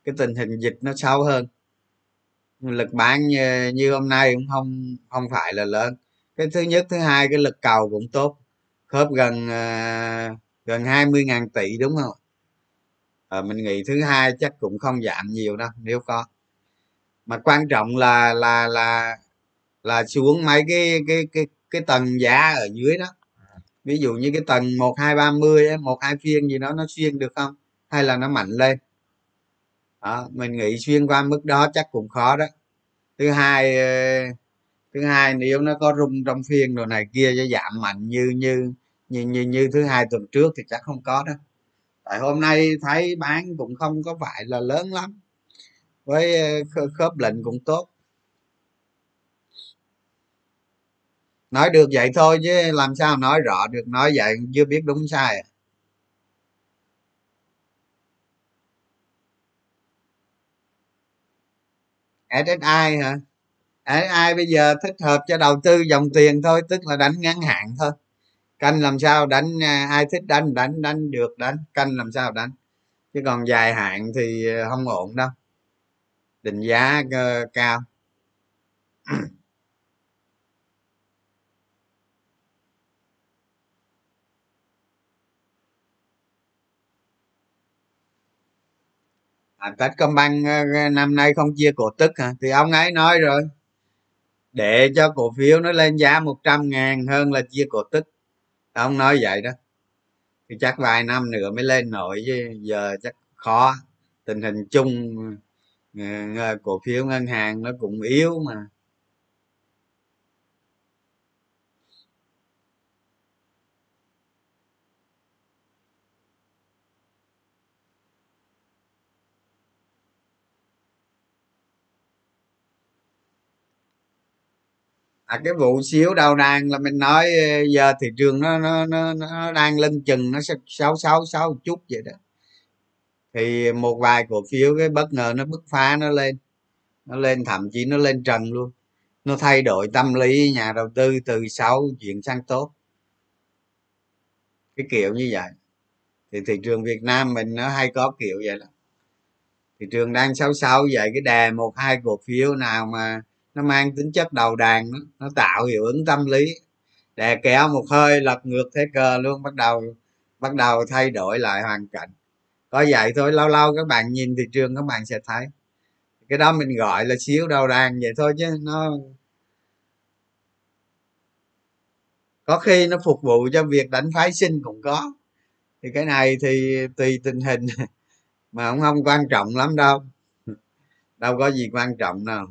cái tình hình dịch nó sâu hơn, lực bán như, như hôm nay cũng không không phải là lớn. Cái thứ nhất, thứ hai cái lực cầu cũng tốt, khớp gần gần hai mươi ngàn tỷ đúng không? À, mình nghĩ thứ hai chắc cũng không giảm nhiều đâu, nếu có. Mà quan trọng là là là là xuống mấy cái cái cái cái tầng giá ở dưới đó, ví dụ như cái tầng một hai ba mươi một hai phiên gì đó, nó xuyên được không, hay là nó mạnh lên đó. Mình nghĩ xuyên qua mức đó chắc cũng khó đó. Thứ hai thứ hai nếu nó có rung trong phiên đồ này kia cho giảm mạnh như như như như như thứ hai tuần trước thì chắc không có đó, tại hôm nay thấy bán cũng không có phải là lớn lắm, với khớp lệnh cũng tốt. Nói được vậy thôi chứ làm sao nói rõ được, nói vậy chưa biết đúng sai. ét ét i hả? ét ét i bây giờ thích hợp cho đầu tư dòng tiền thôi, tức là đánh ngắn hạn thôi, canh làm sao đánh, ai thích đánh đánh đánh được đánh, canh làm sao đánh, chứ còn dài hạn thì không ổn đâu, định giá cao. Tết Công Banh năm nay không chia cổ tức hả? Thì ông ấy nói rồi, để cho cổ phiếu nó lên giá một trăm ngàn hơn là chia cổ tức. Ông nói vậy đó, thì chắc vài năm nữa mới lên nổi chứ giờ chắc khó. Tình hình chung cổ phiếu ngân hàng nó cũng yếu mà. À, cái vụ xíu đầu đàn là mình nói giờ thị trường nó nó nó, nó đang lên chừng, nó sáu sáu sáu một chút vậy đó, thì một vài cổ phiếu cái bất ngờ nó bứt phá, nó lên nó lên thậm chí nó lên trần luôn, nó thay đổi tâm lý nhà đầu tư từ xấu chuyển sang tốt, cái kiểu như vậy. Thì thị trường Việt Nam mình nó hay có kiểu vậy đó, thị trường đang sáu sáu vậy, cái đè một hai cổ phiếu nào mà nó mang tính chất đầu đàn, nó, nó tạo hiệu ứng tâm lý, đè kéo một hơi lật ngược thế cờ luôn, bắt đầu bắt đầu thay đổi lại hoàn cảnh. Có vậy thôi, lâu lâu các bạn nhìn thị trường các bạn sẽ thấy. Cái đó mình gọi là xíu đầu đàn vậy thôi, chứ nó có khi nó phục vụ cho việc đánh phái sinh cũng có. Thì cái này thì tùy tình hình mà không, không quan trọng lắm đâu, đâu có gì quan trọng nào.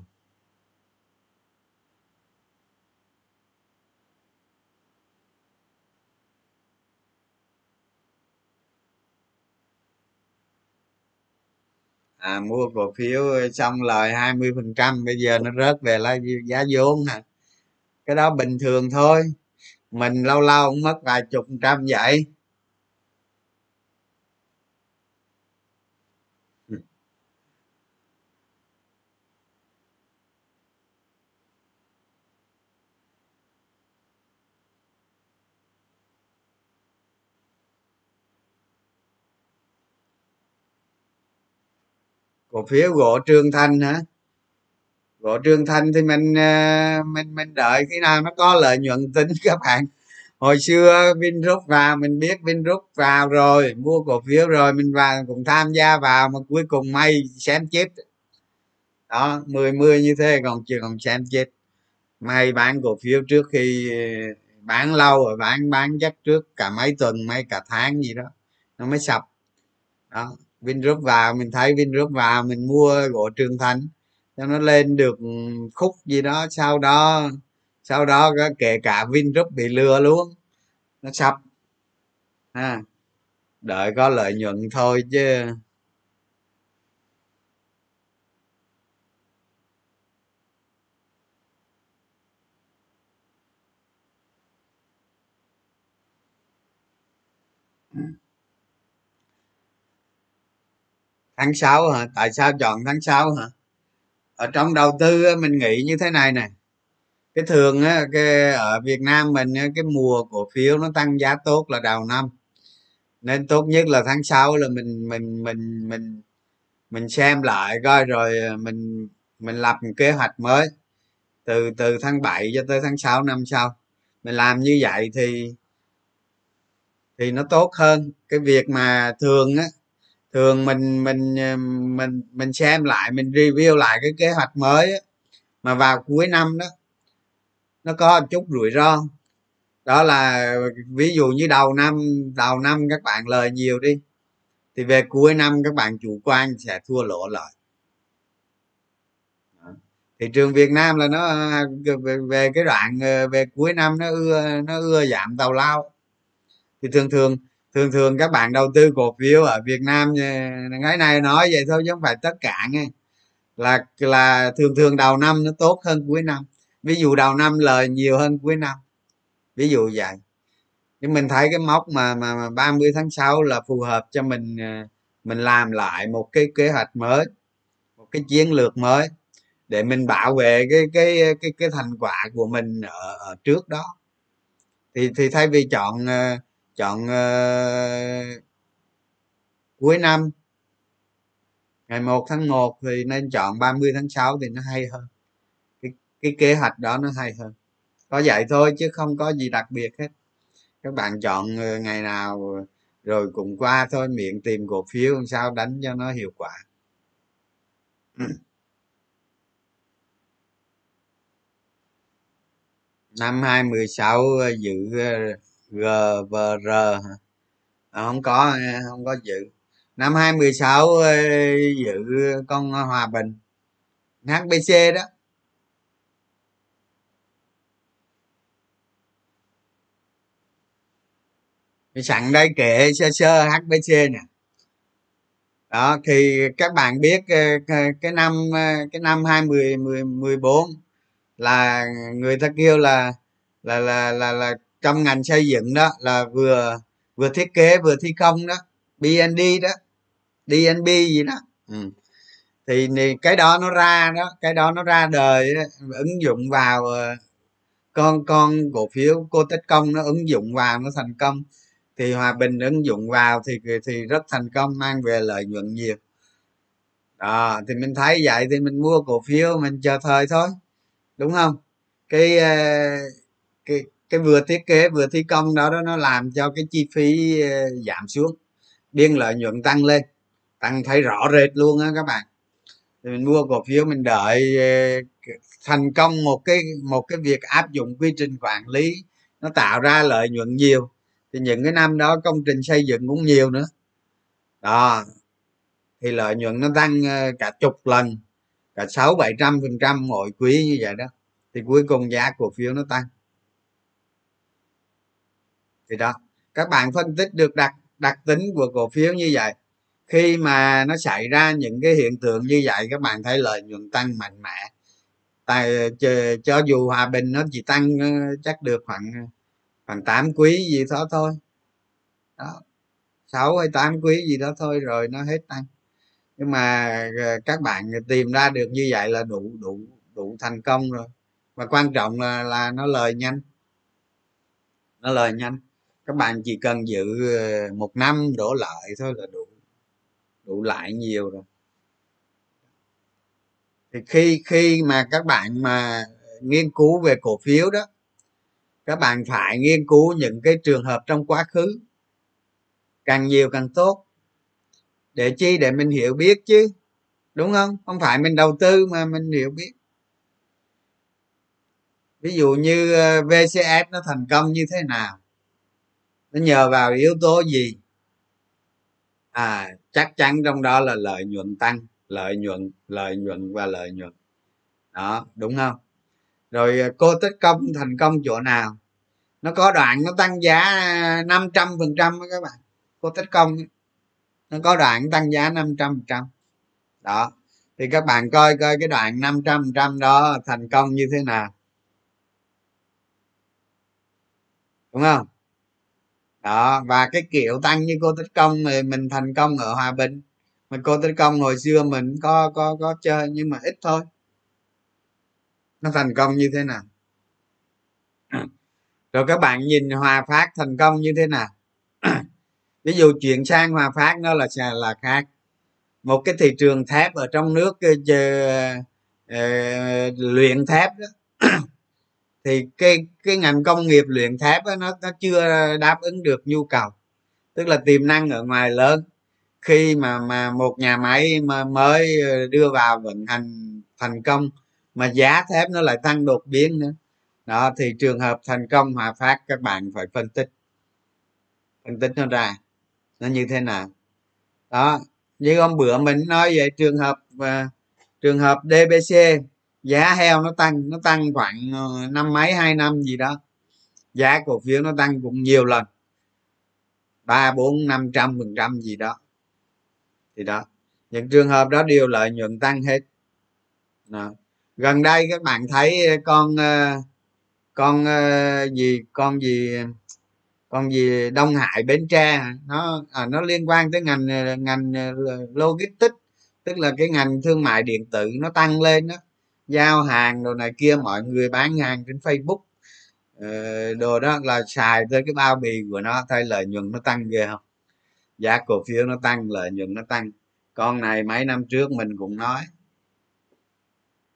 À, mua cổ phiếu xong lời hai mươi phần trăm, bây giờ nó rớt về là giá vốn nè, cái đó bình thường thôi, mình lâu lâu cũng mất vài chục phần trăm vậy. Cổ phiếu gỗ Trường Thành hả? Gỗ Trường Thành thì mình mình mình đợi khi nào nó có lợi nhuận tính các bạn. Hồi xưa Vingroup vào, mình biết Vingroup vào rồi, mua cổ phiếu rồi mình vào cũng tham gia vào, mà cuối cùng may xém chết. Đó, mười mười như thế còn chưa còn xém chết. May bán cổ phiếu trước khi bán lâu rồi, bán bán chắc trước cả mấy tuần, mấy cả tháng gì đó nó mới sập. Đó. Vingroup vào, mình thấy Vingroup vào mình mua gỗ Trường Thành cho nó lên được khúc gì đó, sau đó sau đó kể cả Vingroup bị lừa luôn, nó sập à, đợi có lợi nhuận thôi chứ. Tháng sáu hả? Tại sao chọn tháng sáu hả? Ở trong đầu tư mình nghĩ như thế này nè, cái thường á, cái ở Việt Nam mình cái mùa cổ phiếu nó tăng giá tốt là đầu năm, nên tốt nhất là tháng sáu là mình mình mình mình mình xem lại coi, rồi mình mình lập một kế hoạch mới từ từ tháng bảy cho tới tháng sáu năm sau. Mình làm như vậy thì thì nó tốt hơn cái việc mà thường á, thường mình mình mình mình xem lại, mình review lại cái kế hoạch mới á, mà vào cuối năm đó nó có một chút rủi ro. Đó là ví dụ như đầu năm đầu năm các bạn lời nhiều đi, thì về cuối năm các bạn chủ quan sẽ thua lỗ lợi. Thị trường Việt Nam là nó về, về cái đoạn về cuối năm nó ưa nó ưa giảm tào lao, thì thường thường thường thường các bạn đầu tư cổ phiếu ở Việt Nam, cái này nói vậy thôi chứ không phải tất cả nghe, là là thường thường đầu năm nó tốt hơn cuối năm, ví dụ đầu năm lời nhiều hơn cuối năm, ví dụ vậy. Nhưng mình thấy cái mốc mà mà ba mươi tháng sáu là phù hợp cho mình mình làm lại một cái kế hoạch mới, một cái chiến lược mới để mình bảo vệ cái cái cái cái thành quả của mình ở, ở trước đó. Thì thì thay vì chọn chọn uh, cuối năm ngày một tháng một thì nên chọn ba mươi tháng sáu thì nó hay hơn, cái, cái kế hoạch đó nó hay hơn. Có vậy thôi chứ không có gì đặc biệt hết, các bạn chọn ngày nào rồi cũng qua thôi, miệng tìm cổ phiếu làm sao đánh cho nó hiệu quả. Năm hai không một sáu dự giê vê rờ hả? À, không có, không có dự. Năm hai không một sáu dự con Hòa Bình, hát bê xê đó. Sẵn đây kể sơ sơ hát bê xê nè. Đó thì các bạn biết cái năm cái năm hai không một bốn là người ta kêu là là là là là trong ngành xây dựng đó là vừa vừa thiết kế vừa thi công đó, bê en đê đó, đê en bê gì đó. Ừ. Thì cái đó nó ra đó, cái đó nó ra đời đó, ứng dụng vào con con cổ phiếu Coteccons nó ứng dụng vào nó thành công. Thì Hòa Bình ứng dụng vào thì thì rất thành công, mang về lợi nhuận nhiều. Đó, thì mình thấy vậy thì mình mua cổ phiếu mình chờ thời thôi, đúng không? Cái cái cái vừa thiết kế vừa thi công đó đó nó làm cho cái chi phí giảm xuống, biên lợi nhuận tăng lên, tăng thấy rõ rệt luôn á các bạn. Thì mình mua cổ phiếu mình đợi thành công một cái một cái việc áp dụng quy trình quản lý nó tạo ra lợi nhuận nhiều. Thì những cái năm đó công trình xây dựng cũng nhiều nữa đó, thì lợi nhuận nó tăng cả chục lần, cả sáu bảy trăm phần trăm mỗi quý như vậy đó, thì cuối cùng giá cổ phiếu nó tăng. Thì đó, các bạn phân tích được đặc đặc tính của cổ phiếu như vậy, khi mà nó xảy ra những cái hiện tượng như vậy các bạn thấy lợi nhuận tăng mạnh mẽ. Tại cho dù Hòa Bình nó chỉ tăng chắc được khoảng khoảng tám quý gì đó thôi đó, sáu hay tám quý gì đó thôi rồi nó hết tăng. Nhưng mà các bạn tìm ra được như vậy là đủ đủ đủ thành công rồi, và quan trọng là là nó lời nhanh, nó lời nhanh. Các bạn chỉ cần giữ một năm đổ lại thôi là đủ đủ lại nhiều rồi. Thì khi khi mà các bạn mà nghiên cứu về cổ phiếu đó, các bạn phải nghiên cứu những cái trường hợp trong quá khứ càng nhiều càng tốt, để chi, để mình hiểu biết chứ, đúng không? Không phải mình đầu tư mà mình hiểu biết. Ví dụ như vê xê ét nó thành công như thế nào, nó nhờ vào yếu tố gì, à chắc chắn trong đó là lợi nhuận tăng, lợi nhuận lợi nhuận và lợi nhuận đó, đúng không? Rồi Coteccons thành công chỗ nào? Nó có đoạn nó tăng giá năm trăm phần trăm các bạn. Coteccons nó có đoạn tăng giá năm trăm phần trăm đó, thì các bạn coi coi cái đoạn năm trăm phần trăm đó thành công như thế nào, đúng không? Đó, và cái kiểu tăng như Coteccons thì mình thành công ở Hòa Bình, mà Coteccons hồi xưa mình có có có chơi nhưng mà ít thôi. Nó thành công như thế nào? Rồi các bạn nhìn Hòa Phát thành công như thế nào? Ví dụ chuyển sang Hòa Phát nó là là khác. Một cái thị trường thép ở trong nước uh, luyện thép đó. Thì cái cái ngành công nghiệp luyện thép đó, nó nó chưa đáp ứng được nhu cầu. Tức là tiềm năng ở ngoài lớn. Khi mà mà một nhà máy mà mới đưa vào vận hành thành công mà giá thép nó lại tăng đột biến nữa đó, thì trường hợp thành công Hòa Phát các bạn phải phân tích phân tích nó ra nó như thế nào đó. Như hôm bữa mình nói về trường hợp uh, trường hợp đê bê xê, giá heo nó tăng nó tăng khoảng năm mấy hai năm gì đó, giá cổ phiếu nó tăng cũng nhiều lần, ba bốn năm trăm phần trăm gì đó. Thì đó, những trường hợp đó đều lợi nhuận tăng hết đó. Gần đây các bạn thấy con con gì con gì con gì Đông Hải Bến Tre nó à, nó liên quan tới ngành ngành logistics, tức là cái ngành thương mại điện tử, nó tăng lên đó, giao hàng đồ này kia, mọi người bán hàng trên Facebook đồ đó là xài tới cái bao bì của nó, thay lợi nhuận nó tăng ghê không? Giá cổ phiếu nó tăng, lợi nhuận nó tăng. Con này mấy năm trước mình cũng nói,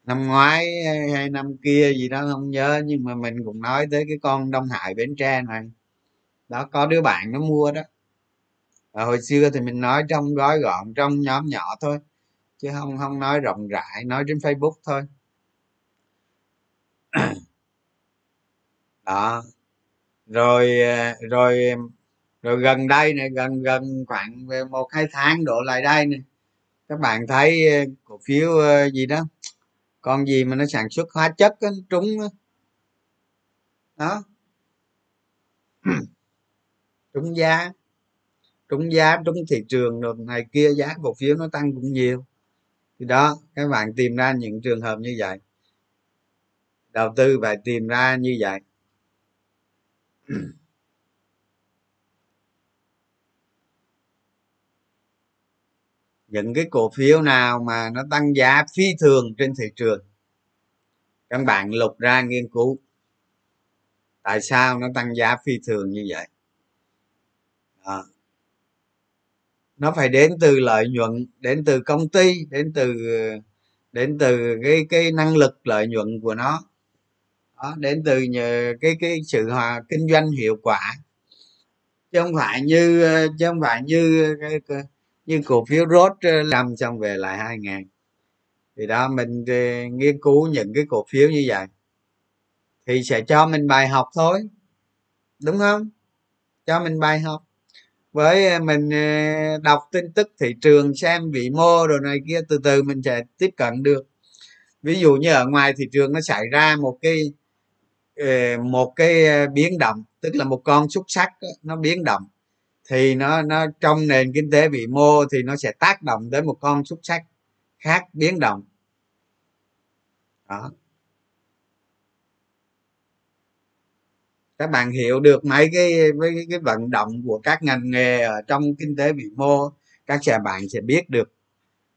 năm ngoái hay năm kia gì đó không nhớ, nhưng mà mình cũng nói tới cái con Đông Hải Bến Tre này đó, có đứa bạn nó mua đó. Và hồi xưa thì mình nói trong gói gọn, trong nhóm nhỏ thôi, chứ không không nói rộng rãi, nói trên Facebook thôi. đó. Rồi rồi rồi gần đây này, gần gần khoảng một hai tháng đổ lại đây này, các bạn thấy cổ phiếu gì đó, con gì mà nó sản xuất hóa chất nó trúng đó, trúng giá trúng giá trúng thị trường đợt này kia, giá cổ phiếu nó tăng cũng nhiều. Thì đó, các bạn tìm ra những trường hợp như vậy, đầu tư phải tìm ra như vậy. Những cái cổ phiếu nào mà nó tăng giá phi thường trên thị trường, các bạn lục ra nghiên cứu tại sao nó tăng giá phi thường như vậy. Đó, nó phải đến từ lợi nhuận, đến từ công ty, đến từ đến từ cái cái năng lực lợi nhuận của nó. Đó, đến từ nhờ cái cái sự hòa, kinh doanh hiệu quả, chứ không phải như chứ không phải như cái, cái, như cổ phiếu rốt làm xong về lại hai ngàn. Thì đó, mình nghiên cứu những cái cổ phiếu như vậy thì sẽ cho mình bài học thôi, đúng không? Cho mình bài học, với mình đọc tin tức thị trường, xem vĩ mô đồ này kia, từ từ mình sẽ tiếp cận được. Ví dụ như ở ngoài thị trường nó xảy ra một cái một cái biến động, tức là một con xúc sắc nó biến động, thì nó nó trong nền kinh tế vĩ mô thì nó sẽ tác động tới một con xúc sắc khác biến động đó. Các bạn hiểu được mấy cái với cái, cái vận động của các ngành nghề ở trong kinh tế vĩ mô, các bạn sẽ biết được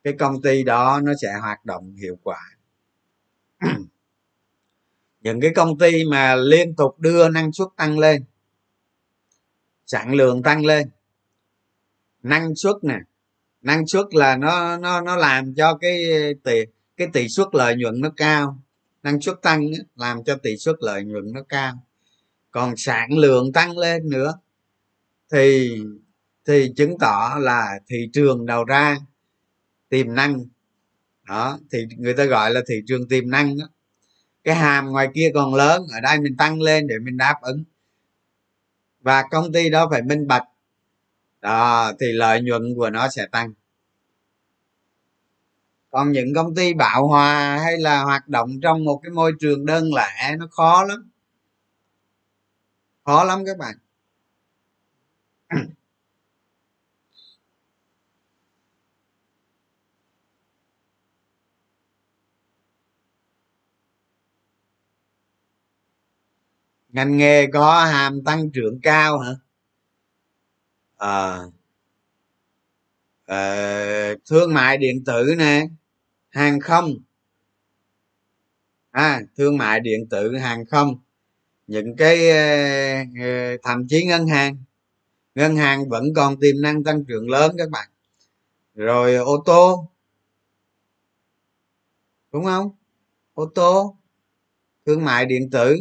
cái công ty đó nó sẽ hoạt động hiệu quả. Những cái công ty mà liên tục đưa năng suất tăng lên, sản lượng tăng lên, năng suất nè, năng suất là nó nó nó làm cho cái tỷ cái tỷ suất lợi nhuận nó cao, năng suất tăng làm cho tỷ suất lợi nhuận nó cao, còn sản lượng tăng lên nữa thì thì chứng tỏ là thị trường đầu ra tiềm năng đó, thì người ta gọi là thị trường tiềm năng đó. Cái hàm ngoài kia còn lớn, ở đây mình tăng lên để mình đáp ứng, và công ty đó phải minh bạch đó, thì lợi nhuận của nó sẽ tăng. Còn những công ty bão hòa hay là hoạt động trong một cái môi trường đơn lẻ, nó khó lắm, khó lắm các bạn. Ngành nghề có hàm tăng trưởng cao hả? À, à, thương mại điện tử nè, hàng không, à, thương mại điện tử, hàng không, những cái thậm chí ngân hàng, ngân hàng vẫn còn tiềm năng tăng trưởng lớn các bạn. Rồi ô tô, đúng không? Ô tô, thương mại điện tử.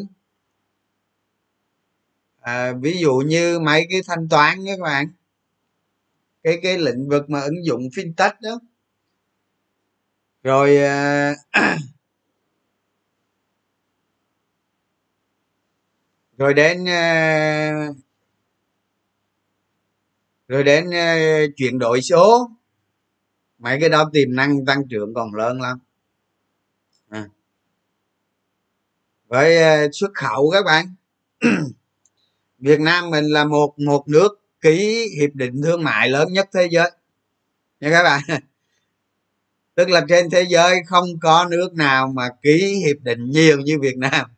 À, ví dụ như mấy cái thanh toán các bạn, cái cái lĩnh vực mà ứng dụng fintech đó. Rồi à, rồi đến à, rồi đến à, chuyển đổi số, mấy cái đó tiềm năng tăng trưởng còn lớn lắm. À, với à, xuất khẩu các bạn. Việt Nam mình là một một nước ký hiệp định thương mại lớn nhất thế giới nha các bạn. Tức là trên thế giới không có nước nào mà ký hiệp định nhiều như Việt Nam.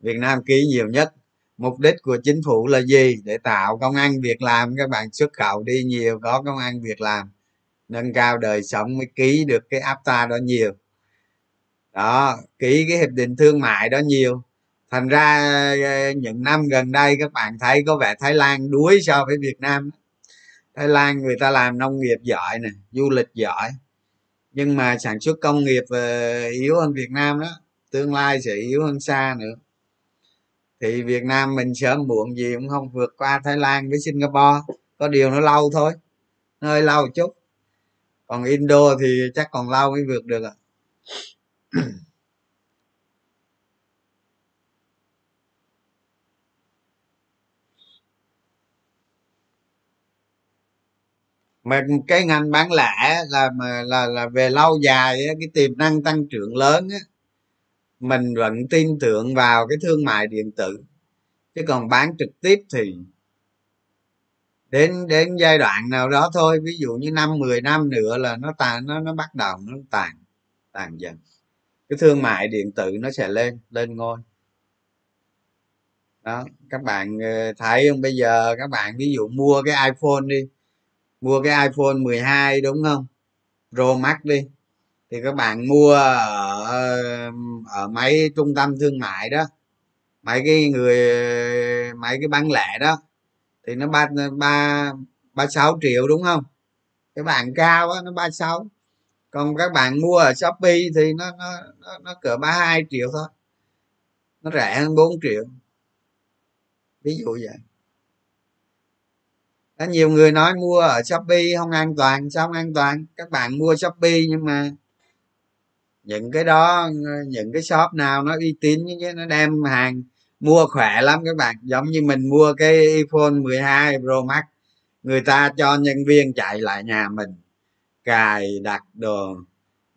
Việt Nam ký nhiều nhất. Mục đích của chính phủ là gì? Để tạo công ăn việc làm, các bạn xuất khẩu đi nhiều, có công ăn việc làm, nâng cao đời sống mới ký được cái a pê ta đó nhiều. Đó, ký cái hiệp định thương mại đó nhiều. Thành ra những năm gần đây các bạn thấy có vẻ Thái Lan đuối so với Việt Nam. Thái Lan người ta làm nông nghiệp giỏi nè, du lịch giỏi, nhưng mà sản xuất công nghiệp yếu hơn Việt Nam đó, tương lai sẽ yếu hơn xa nữa. Thì Việt Nam mình sớm muộn gì cũng không vượt qua Thái Lan với Singapore, có điều nó lâu thôi, nó hơi lâu chút. Còn Indo thì chắc còn lâu mới vượt được ạ. mà cái ngành bán lẻ là mà là là về lâu dài á, cái tiềm năng tăng trưởng lớn á, mình vẫn tin tưởng vào cái thương mại điện tử, chứ còn bán trực tiếp thì đến đến giai đoạn nào đó thôi, ví dụ như năm mười năm nữa là nó tàn nó nó bắt đầu nó tàn tàn dần, cái thương mại điện tử nó sẽ lên lên ngôi đó. Các bạn thấy không, bây giờ các bạn ví dụ mua cái iPhone đi, mua cái iPhone mười hai đúng không, Pro Max đi, thì các bạn mua ở, ở mấy trung tâm thương mại đó, mấy cái người mấy cái bán lẻ đó, thì nó ba ba ba sáu triệu đúng không, cái bạn cao á nó ba sáu, còn các bạn mua ở Shopee thì nó nó nó, nó cỡ ba hai triệu thôi, nó rẻ hơn bốn triệu, ví dụ vậy. Có nhiều người nói mua ở Shopee không an toàn, sao không an toàn, các bạn mua Shopee nhưng mà những cái đó, những cái shop nào nó uy tín chứ, nó đem hàng mua khỏe lắm các bạn. Giống như mình mua cái iPhone mười hai Pro Max, người ta cho nhân viên chạy lại nhà mình cài đặt đồ,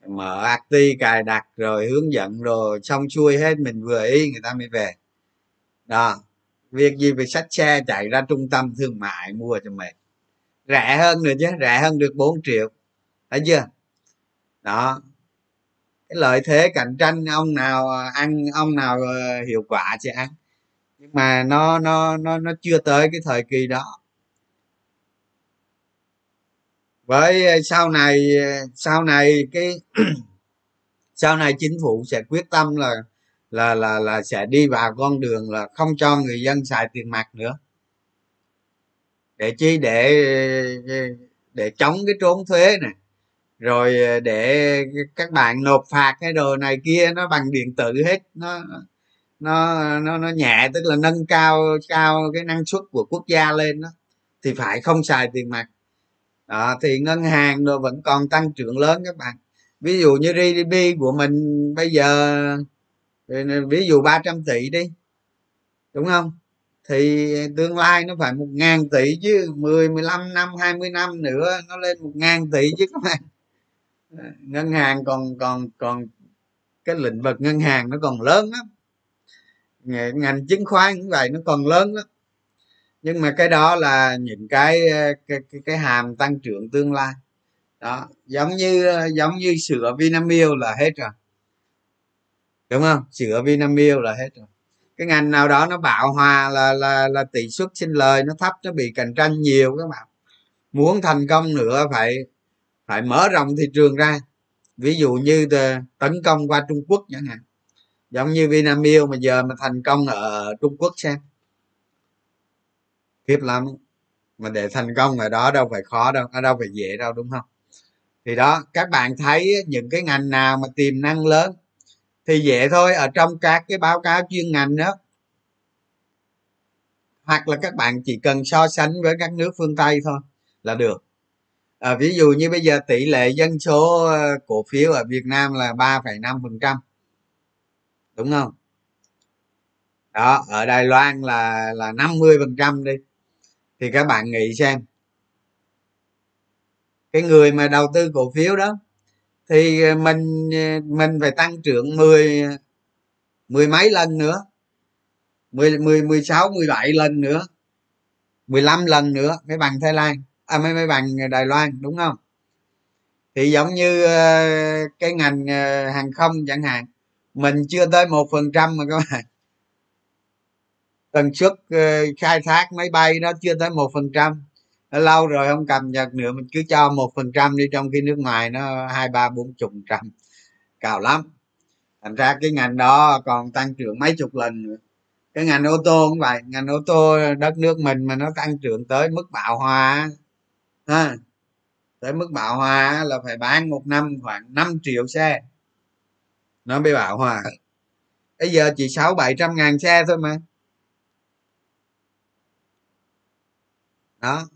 mở a tê i cài đặt rồi hướng dẫn rồi xong xuôi hết, mình vừa ý người ta mới về đó. Việc gì phải xách xe chạy ra trung tâm thương mại mua cho mệt, rẻ hơn nữa chứ, rẻ hơn được bốn triệu, thấy chưa đó. Cái lợi thế cạnh tranh ông nào ăn ông nào hiệu quả sẽ ăn, nhưng mà nó nó nó nó chưa tới cái thời kỳ đó. Với sau này sau này cái sau này chính phủ sẽ quyết tâm là là là là sẽ đi vào con đường là không cho người dân xài tiền mặt nữa, để chi, để để chống cái trốn thuế này, rồi để các bạn nộp phạt cái đồ này kia nó bằng điện tử hết, nó nó nó nó nhẹ, tức là nâng cao cao cái năng suất của quốc gia lên đó, thì phải không xài tiền mặt đó. Thì ngân hàng nó vẫn còn tăng trưởng lớn các bạn, ví dụ như giê đê pê của mình bây giờ ví dụ ba trăm tỷ đi đúng không, thì tương lai nó phải một ngàn tỷ chứ, mười, mười lăm năm, hai mươi năm nữa nó lên một ngàn tỷ chứ các bạn. Ngân hàng còn còn còn cái lĩnh vực ngân hàng nó còn lớn lắm, ngành chứng khoán cũng vậy, nó còn lớn lắm, nhưng mà cái đó là những cái cái, cái, cái hàm tăng trưởng tương lai đó. Giống như giống như sữa Vinamilk là hết rồi đúng không, sữa Vinamilk là hết rồi. Cái ngành nào đó nó bão hòa là là là tỷ suất sinh lời nó thấp, nó bị cạnh tranh nhiều các bạn. Muốn thành công nữa phải phải mở rộng thị trường ra, ví dụ như tấn công qua Trung Quốc chẳng hạn, giống như Vinamilk mà giờ mà thành công ở Trung Quốc xem, khiếp lắm. Mà để thành công ở đó đâu phải khó đâu, ở đâu phải dễ đâu đúng không. Thì đó, các bạn thấy những cái ngành nào mà tiềm năng lớn thì dễ thôi, ở trong các cái báo cáo chuyên ngành đó, hoặc là các bạn chỉ cần so sánh với các nước phương Tây thôi là được. À, ví dụ như bây giờ tỷ lệ dân số cổ phiếu ở Việt Nam là ba phẩy năm phần trăm đúng không đó, ở Đài Loan là là năm mươi phần trăm đi, thì các bạn nghĩ xem cái người mà đầu tư cổ phiếu đó thì mình mình phải tăng trưởng mười mười mấy lần nữa, mười mười mười sáu mười bảy lần nữa, mười lăm lần nữa mấy bằng Thái Lan, à mấy mấy bằng Đài Loan đúng không. Thì giống như cái ngành hàng không chẳng hạn, mình chưa tới một phần trăm mà các bạn, tần suất khai thác máy bay đó chưa tới một phần trăm, lâu rồi không cập nhật nữa, mình cứ cho một phần trăm đi, trong khi nước ngoài nó hai ba bốn chục phần trăm cao lắm. Thành ra cái ngành đó còn tăng trưởng mấy chục lần nữa. Cái ngành ô tô cũng vậy, ngành ô tô đất nước mình mà nó tăng trưởng tới mức bão hòa ha, tới mức bão hòa là phải bán một năm khoảng năm triệu xe nó mới bão hòa, bây giờ chỉ sáu bảy trăm ngàn xe thôi mà đó.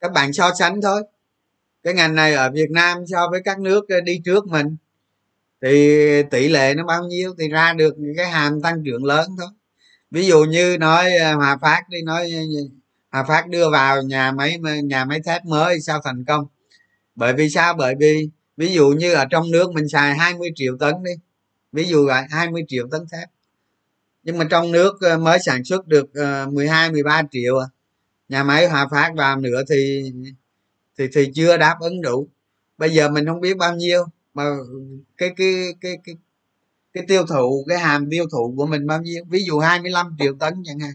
Các bạn so sánh thôi, cái ngành này ở Việt Nam so với các nước đi trước mình thì tỷ lệ nó bao nhiêu thì ra được cái hàm tăng trưởng lớn thôi. Ví dụ như nói Hòa Phát đi, nói Hòa Phát đưa vào nhà máy nhà máy thép mới sao thành công? Bởi vì sao? Bởi vì ví dụ như ở trong nước mình xài hai mươi triệu tấn đi, ví dụ là hai mươi triệu tấn thép, nhưng mà trong nước mới sản xuất được mười hai mười ba triệu, nhà máy Hòa Phát vào nữa thì thì thì chưa đáp ứng đủ. Bây giờ mình không biết bao nhiêu mà cái cái cái cái cái tiêu thụ, cái hàm tiêu thụ của mình bao nhiêu, ví dụ hai mươi lăm triệu tấn chẳng hạn,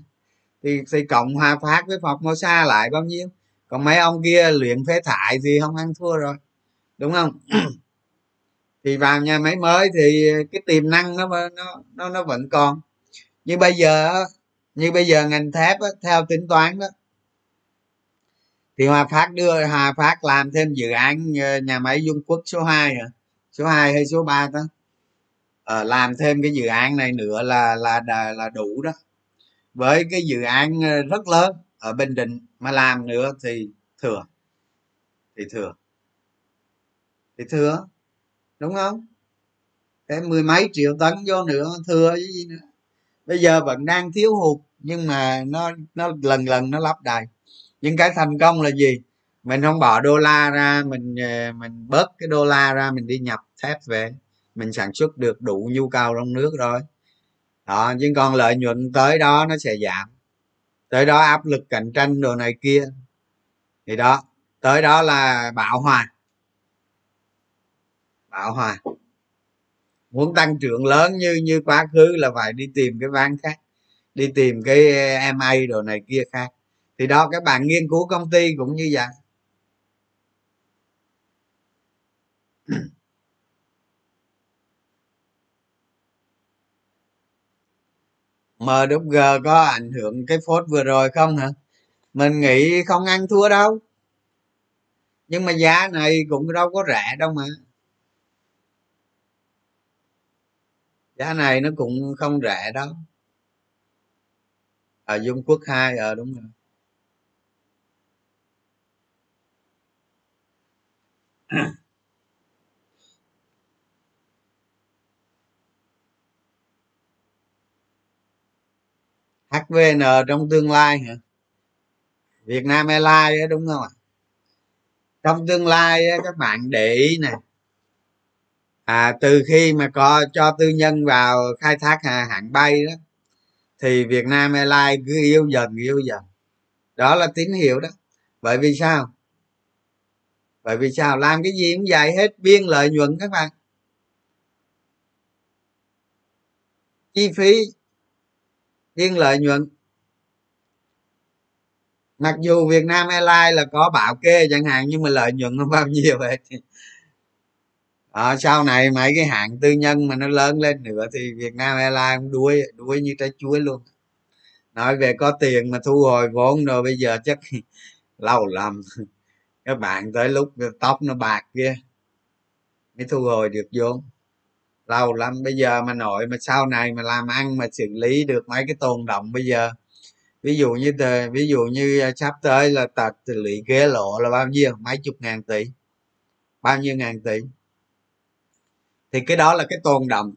thì thì cộng Hòa Phát với Formosa lại bao nhiêu. Còn mấy ông kia luyện phế thải thì không ăn thua rồi, đúng không? Thì vào nhà máy mới thì cái tiềm năng nó nó nó nó vẫn còn. Như bây giờ như bây giờ ngành thép á, theo tính toán đó thì Hòa Phát đưa Hòa Phát làm thêm dự án nhà máy Dung Quốc số hai hả? số hai hay số ba đó. Ờ, làm thêm cái dự án này nữa là là là, là đủ đó. Với cái dự án rất lớn ở Bình Định mà làm nữa thì thừa thì thừa thì thừa đúng không? Cái mười mấy triệu tấn vô nữa thừa với gì nữa. Bây giờ vẫn đang thiếu hụt, nhưng mà nó nó lần lần nó lấp đầy. Nhưng cái thành công là gì? Mình không bỏ đô la ra, mình mình bớt cái đô la ra, mình đi nhập thép về, mình sản xuất được đủ nhu cầu trong nước rồi đó. Nhưng còn lợi nhuận tới đó nó sẽ giảm, tới đó áp lực cạnh tranh đồ này kia thì đó, tới đó là bão hòa bão hòa. Muốn tăng trưởng lớn như như quá khứ là phải đi tìm cái ván khác, đi tìm cái em a đồ này kia khác. Thì đó, các bạn nghiên cứu công ty cũng như vậy. em đê giê có ảnh hưởng cái phốt vừa rồi không hả? Mình nghĩ không ăn thua đâu, nhưng mà giá này cũng đâu có rẻ đâu mà, giá này nó cũng không rẻ đâu. Ở Dung Quốc hai ờ đúng rồi. hát vê en trong tương lai hả? Việt Nam Airlines đúng không ạ? Trong tương lai các bạn để ý nè, à, từ khi mà có cho tư nhân vào khai thác hãng bay đó thì Việt Nam Airlines cứ yếu dần yếu dần, đó là tín hiệu đó. Bởi vì sao? Bởi vì sao? Làm cái gì cũng vậy hết, biên lợi nhuận các bạn, chi phí biên lợi nhuận. Mặc dù Việt Nam Airlines là có bảo kê chẳng hạn, nhưng mà lợi nhuận nó bao nhiêu vậy? À, sau này mấy cái hãng tư nhân mà nó lớn lên nữa thì Việt Nam Airlines đuối đuối như trái chuối luôn. Nói về có tiền mà thu hồi vốn rồi bây giờ chắc lâu lắm các bạn, tới lúc tóc nó bạc kia mới thu hồi được vốn, lâu lắm. Bây giờ mà nội mà sau này mà làm ăn mà xử lý được mấy cái tồn động bây giờ, ví dụ như ví dụ như sắp tới là tạch lũy kế lộ là bao nhiêu, mấy chục ngàn tỷ, bao nhiêu ngàn tỷ, thì cái đó là cái tồn động.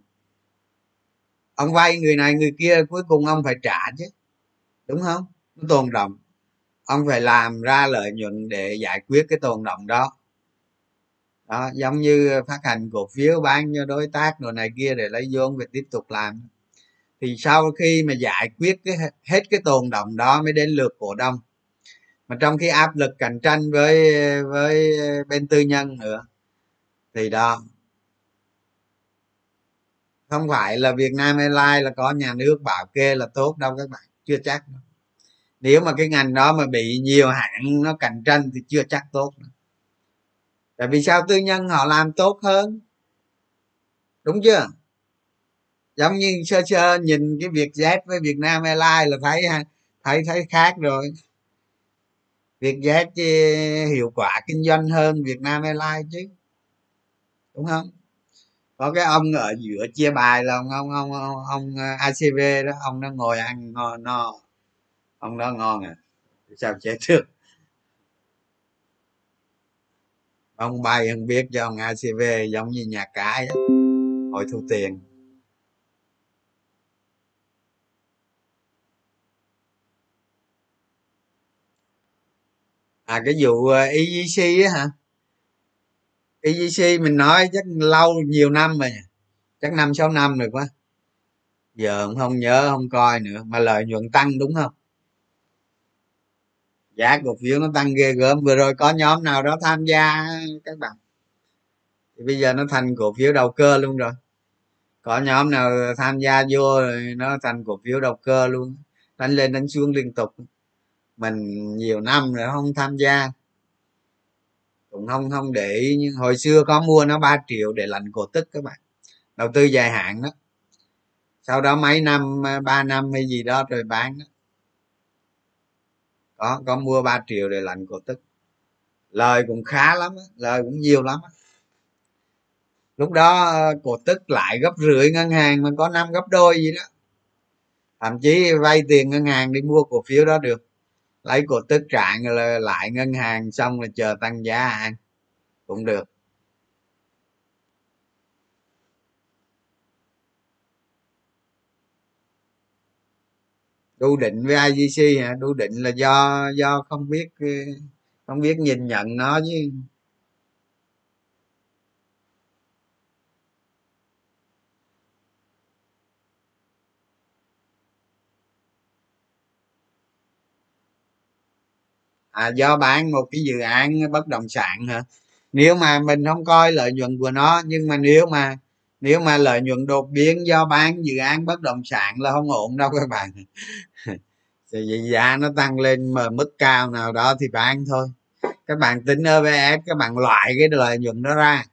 Ông vay người này người kia cuối cùng ông phải trả chứ, đúng không? Cái tồn động ông phải làm ra lợi nhuận để giải quyết cái tồn động đó. Đó, giống như phát hành cổ phiếu bán cho đối tác đồ này kia để lấy vốn về tiếp tục làm. Thì sau khi mà giải quyết cái, hết cái tồn động đó mới đến lượt cổ đông. Mà trong khi áp lực cạnh tranh với với bên tư nhân nữa thì đó, không phải là Việt Nam Airlines là có nhà nước bảo kê là tốt đâu các bạn, chưa chắc đâu. Nếu mà cái ngành đó mà bị nhiều hãng nó cạnh tranh thì chưa chắc tốt đâu. Tại vì sao? Tư nhân họ làm tốt hơn, đúng chưa? Giống như sơ sơ nhìn cái Vietjet với Việt Nam Airlines là thấy thấy thấy khác rồi. Vietjet hiệu quả kinh doanh hơn Việt Nam Airlines chứ, đúng không? Có cái ông ở giữa chia bài là ông ông ông ông, ông a xê vê đó, ông nó ngồi ăn ngon no, ông đó ngon à, sao chết được. Ông bay không biết cho ông a xê vê giống như nhà cái đó, hồi thu tiền. à cái vụ e giê xê á hả? e giê xê mình nói chắc lâu nhiều năm rồi, chắc năm sáu năm rồi quá, giờ cũng không nhớ không coi nữa, mà lợi nhuận tăng đúng không? Giá cổ phiếu nó tăng ghê gớm, vừa rồi có nhóm nào đó tham gia các bạn, thì bây giờ nó thành cổ phiếu đầu cơ luôn rồi. Có nhóm nào tham gia vô rồi nó thành cổ phiếu đầu cơ luôn, đánh lên đánh xuống liên tục. Mình nhiều năm rồi không tham gia, cũng không không để ý, nhưng hồi xưa có mua nó ba triệu để lãnh cổ tức các bạn, đầu tư dài hạn đó, sau đó mấy năm ba năm hay gì đó rồi bán đó. Có, có mua ba triệu để lãnh cổ tức, lời cũng khá lắm, lời cũng nhiều lắm. Lúc đó cổ tức lại gấp rưỡi ngân hàng, mà có năm gấp đôi gì đó, thậm chí vay tiền ngân hàng đi mua cổ phiếu đó được, lấy cổ tức trả lại ngân hàng xong rồi chờ tăng giá ăn cũng được. Đu định với i giê xê hả? Đu định là do do không biết không biết nhìn nhận nó chứ. À, do bán một cái dự án bất động sản hả? Nếu mà mình không coi lợi nhuận của nó, nhưng mà nếu mà nếu mà lợi nhuận đột biến do bán dự án bất động sản là không ổn đâu các bạn. Vì giá nó tăng lên mà mức cao nào đó thì bán thôi. Các bạn tính o bê ét, các bạn loại cái lợi nhuận đó ra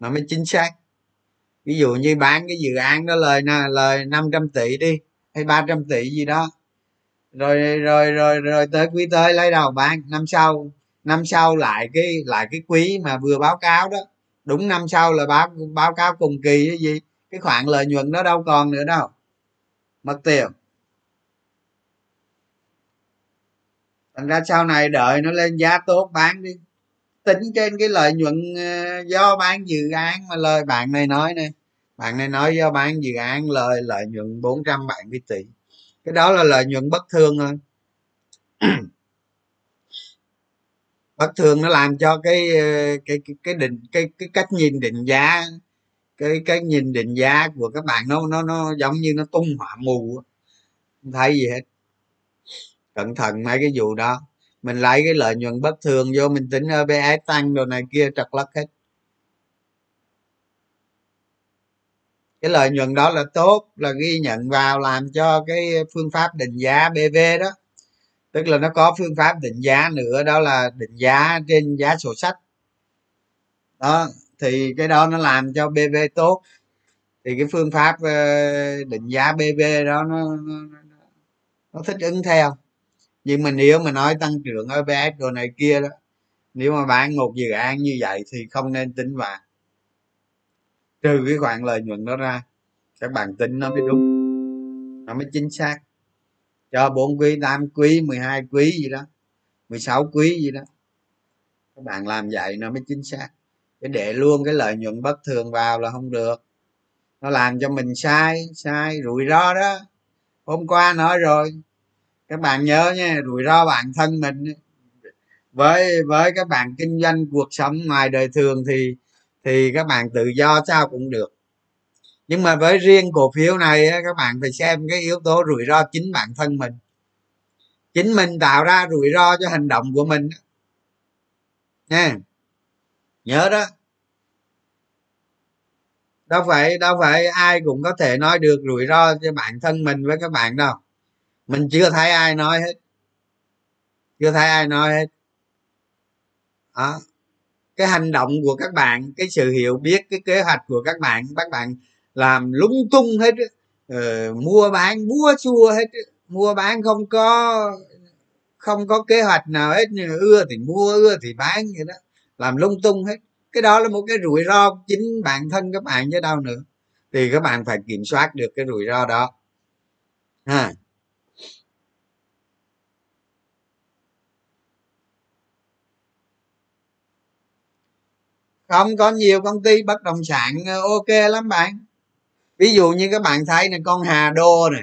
nó mới chính xác. Ví dụ như bán cái dự án đó lời lời năm trăm tỷ đi, hay ba trăm tỷ gì đó, rồi rồi rồi rồi tới quý tới lấy đầu bán, năm sau năm sau lại cái lại cái quý mà vừa báo cáo đó, đúng năm sau là báo báo cáo cùng kỳ cái gì, cái khoản lợi nhuận đó đâu còn nữa đâu, mất tiền. Thành ra sau này đợi nó lên giá tốt bán đi, tính trên cái lợi nhuận do bán dự án. Mà lời bạn này nói nè, bạn này nói do bán dự án lời lợi nhuận bốn trăm bảy mươi tỷ, cái đó là lợi nhuận bất thường thôi. Bất thường nó làm cho cái cái cái cái định cái cái cách nhìn định giá, cái cái nhìn định giá của các bạn nó nó nó giống như nó tung hỏa mù, không thấy gì hết. Cẩn thận mấy cái vụ đó, mình lấy cái lợi nhuận bất thường vô mình tính o bê ét tăng đồ này kia trật lất hết. Cái lợi nhuận đó là tốt, là ghi nhận vào làm cho cái phương pháp định giá bê vê đó, tức là nó có phương pháp định giá nữa, đó là định giá trên giá sổ sách đó, thì cái đó nó làm cho bê vê tốt. Thì cái phương pháp định giá bê vê đó nó, nó, nó thích ứng theo. Nhưng mà nếu mà nói tăng trưởng o bê ét đồ này kia đó, nếu mà bán một dự án như vậy thì không nên tính vào, trừ cái khoản lợi nhuận đó ra các bạn tính nó mới đúng, nó mới chính xác cho bốn quý, tám quý, mười hai quý gì đó, mười sáu quý gì đó, các bạn làm vậy nó mới chính xác. Cái để luôn cái lợi nhuận bất thường vào là không được, nó làm cho mình sai sai rủi ro đó. Hôm qua nói rồi các bạn nhớ nha, rủi ro bản thân mình với với các bạn kinh doanh cuộc sống ngoài đời thường thì thì các bạn tự do sao cũng được, nhưng mà với riêng cổ phiếu này các bạn phải xem cái yếu tố rủi ro chính bản thân mình, chính mình tạo ra rủi ro cho hành động của mình nha, nhớ đó. Đâu phải đâu phải ai cũng có thể nói được rủi ro cho bản thân mình với các bạn đâu, mình chưa thấy ai nói hết, chưa thấy ai nói hết đó. Cái hành động của các bạn, cái sự hiểu biết, cái kế hoạch của các bạn, các bạn làm lung tung hết, ừ, mua bán búa xua hết, mua bán không có không có kế hoạch nào hết, ưa thì mua ưa thì bán vậy đó, làm lung tung hết. Cái đó là một cái rủi ro chính bản thân các bạn chứ đâu nữa, thì các bạn phải kiểm soát được cái rủi ro đó ha. Không có nhiều công ty bất động sản ok lắm bạn, ví dụ như các bạn thấy này, con Hà Đô này,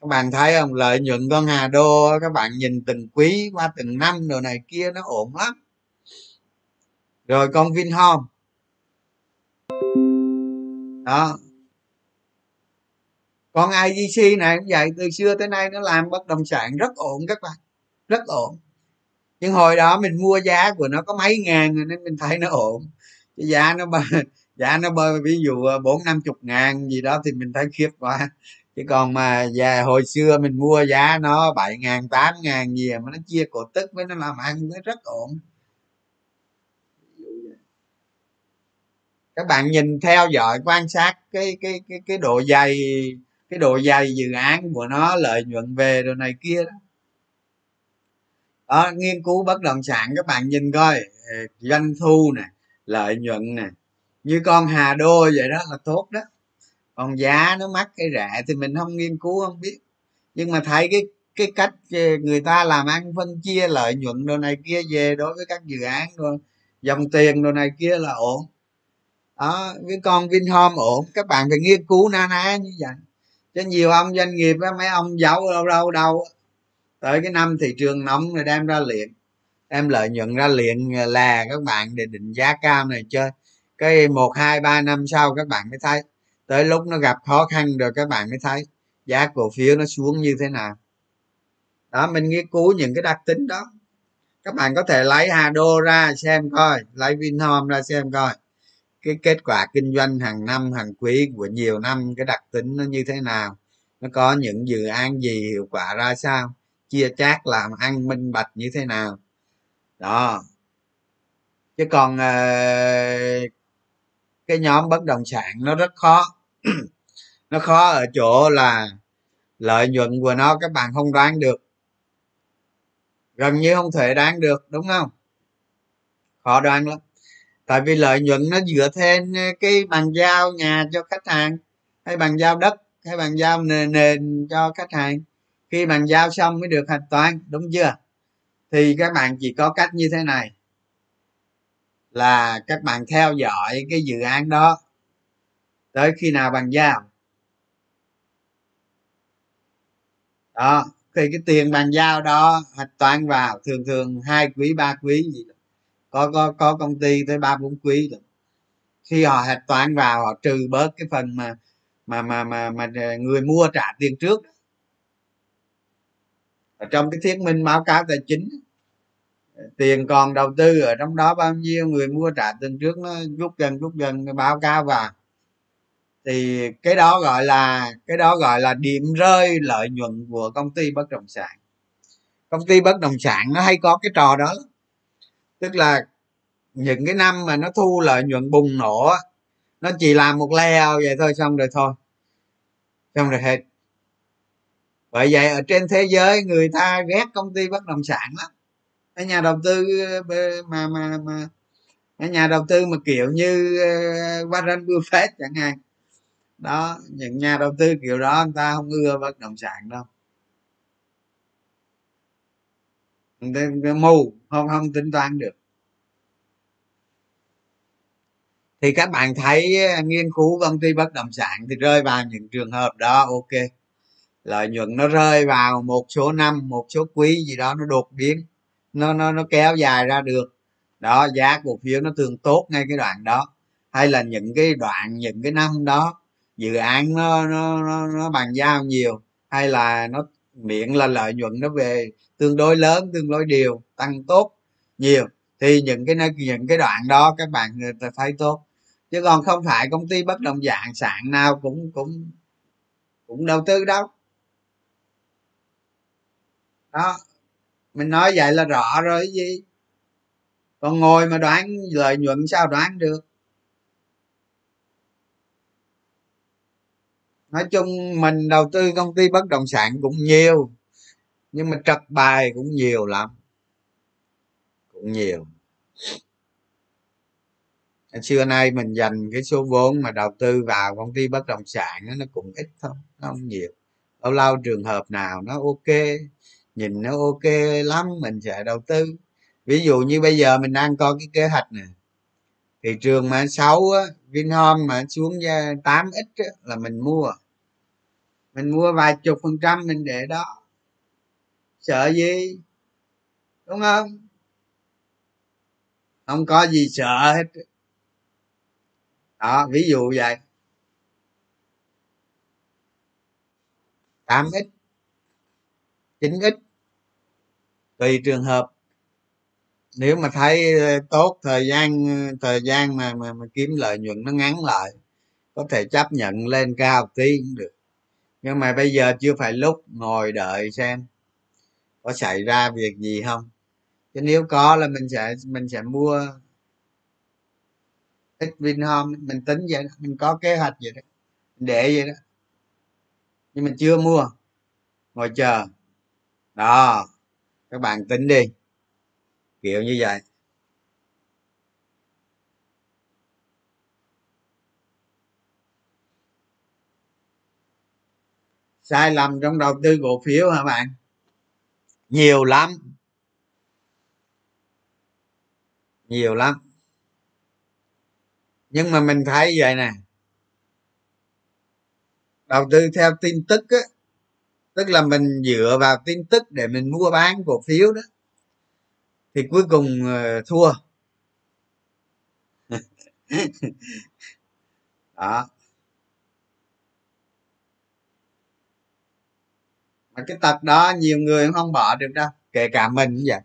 Các bạn thấy không, lợi nhuận con Hà Đô các bạn nhìn từng quý qua từng năm đồ này kia nó ổn lắm. Rồi con Vinhome đó, con i giê xê này cũng vậy, từ xưa tới nay nó làm bất động sản rất ổn các bạn, rất ổn. Nhưng hồi đó mình mua giá của nó có mấy ngàn rồi nên mình thấy nó ổn. Cái giá nó bơi, giá nó bơi ví dụ bốn năm chục ngàn gì đó thì mình thấy khiếp quá. Chứ còn mà về hồi xưa mình mua giá nó bảy ngàn tám ngàn gì mà nó chia cổ tức với nó làm ăn nó rất ổn. Các bạn nhìn theo dõi quan sát cái cái cái cái độ dày cái độ dày dự án của nó, lợi nhuận về đồ này kia đó. Đó, nghiên cứu bất động sản các bạn nhìn coi doanh thu nè, lợi nhuận nè, như con Hà Đô vậy đó là tốt đó. Còn giá nó mắc cái rẻ thì mình không nghiên cứu không biết, nhưng mà thấy cái cái cách người ta làm ăn phân chia lợi nhuận đồ này kia về đối với các dự án rồi dòng tiền đồ này kia là ổn. Đó, cái con Vinhome ổn, các bạn phải nghiên cứu na ná như vậy. Chứ nhiều ông doanh nghiệp á, mấy ông giấu đâu đâu đâu tới cái năm thị trường nóng rồi đem ra liền, đem lợi nhuận ra liền là các bạn để định giá cao này chơi. Cái một hai ba năm sau các bạn mới thấy, tới lúc nó gặp khó khăn rồi các bạn mới thấy giá cổ phiếu nó xuống như thế nào. Đó, mình nghiên cứu những cái đặc tính đó. Các bạn có thể lấy Hà Đô ra xem coi, lấy Vinhome ra xem coi cái kết quả kinh doanh hàng năm hàng quý của nhiều năm, cái đặc tính nó như thế nào, nó có những dự án gì hiệu quả ra sao, chia chác làm ăn minh bạch như thế nào đó. Chứ còn cái nhóm bất động sản nó rất khó. Nó khó ở chỗ là lợi nhuận của nó các bạn không đoán được, gần như không thể đoán được, đúng không? Khó đoán lắm, tại vì lợi nhuận nó dựa trên cái bàn giao nhà cho khách hàng, hay bàn giao đất, hay bàn giao nền, nền cho khách hàng. Khi bàn giao xong mới được hạch toán, đúng chưa? Thì các bạn chỉ có cách như thế này là các bạn theo dõi cái dự án đó tới khi nào bàn giao đó, thì cái tiền bàn giao đó hạch toán vào, thường thường hai quý ba quý gì đó. Có, có, có công ty tới ba bốn quý rồi. Khi họ hạch toán vào họ trừ bớt cái phần mà mà mà mà, mà người mua trả tiền trước ở trong cái thuyết minh báo cáo tài chính. Tiền còn đầu tư ở trong đó bao nhiêu, người mua trả tiền trước, nó rút dần rút dần báo cáo vào, thì cái đó gọi là cái đó gọi là điểm rơi lợi nhuận của công ty bất động sản. Công ty bất động sản nó hay có cái trò đó, tức là những cái năm mà nó thu lợi nhuận bùng nổ nó chỉ làm một layout vậy thôi, xong rồi thôi xong rồi hết. Bởi vậy ở trên thế giới người ta ghét công ty bất động sản lắm. Cái nhà đầu tư mà mà mà cái nhà đầu tư mà kiểu như Warren Buffett chẳng hạn đó, những nhà đầu tư kiểu đó người ta không ưa bất động sản đâu, mù không không tính toán được. Thì các bạn thấy nghiên cứu công ty bất động sản thì rơi vào những trường hợp đó. Ok, lợi nhuận nó rơi vào một số năm, một số quý gì đó nó đột biến, nó nó nó kéo dài ra được đó, giá cổ phiếu nó thường tốt ngay cái đoạn đó, hay là những cái đoạn những cái năm đó dự án nó nó nó, nó bàn giao nhiều, hay là nó miệng là lợi nhuận nó về tương đối lớn, tương đối đều, tăng tốt nhiều, thì những cái những cái đoạn đó các bạn thấy tốt. Chứ còn không phải công ty bất động sản sản nào cũng cũng cũng đầu tư đâu đó. Mình nói vậy là rõ rồi gì, còn ngồi mà đoán lợi nhuận sao đoán được. Nói chung mình đầu tư công ty bất động sản cũng nhiều, nhưng mà trật bài cũng nhiều lắm, cũng nhiều. Xưa nay mình dành cái số vốn mà đầu tư vào công ty bất động sản đó, nó cũng ít thôi, nó không nhiều. Lâu lâu trường hợp nào nó ok, nhìn nó ok lắm mình sẽ đầu tư. Ví dụ như bây giờ mình đang có cái kế hoạch nè, thị trường mà xấu á, Vinhome mà xuống tám x á, là mình mua. mình mua vài chục phần trăm mình để đó, sợ gì, đúng không? Không có gì sợ hết đó, ví dụ vậy. Tám x chín x tùy trường hợp, nếu mà thấy tốt, thời gian thời gian mà, mà, mà kiếm lợi nhuận nó ngắn lại có thể chấp nhận lên cao tí cũng được, nhưng mà bây giờ chưa phải lúc ngồi đợi xem có xảy ra việc gì không, chứ nếu có là mình sẽ mình sẽ mua ít Vinhome. Mình tính vậy đó, mình có kế hoạch vậy đó, mình để vậy đó, nhưng mình chưa mua, ngồi chờ đó. Các bạn tính đi kiểu như vậy. Sai lầm trong đầu tư cổ phiếu hả bạn? Nhiều lắm, nhiều lắm. Nhưng mà mình thấy vậy nè, đầu tư theo tin tức á, tức là mình dựa vào tin tức để mình mua bán cổ phiếu đó, thì cuối cùng thua. Đó, mà cái tật đó nhiều người cũng không bỏ được đâu, kể cả mình cũng vậy.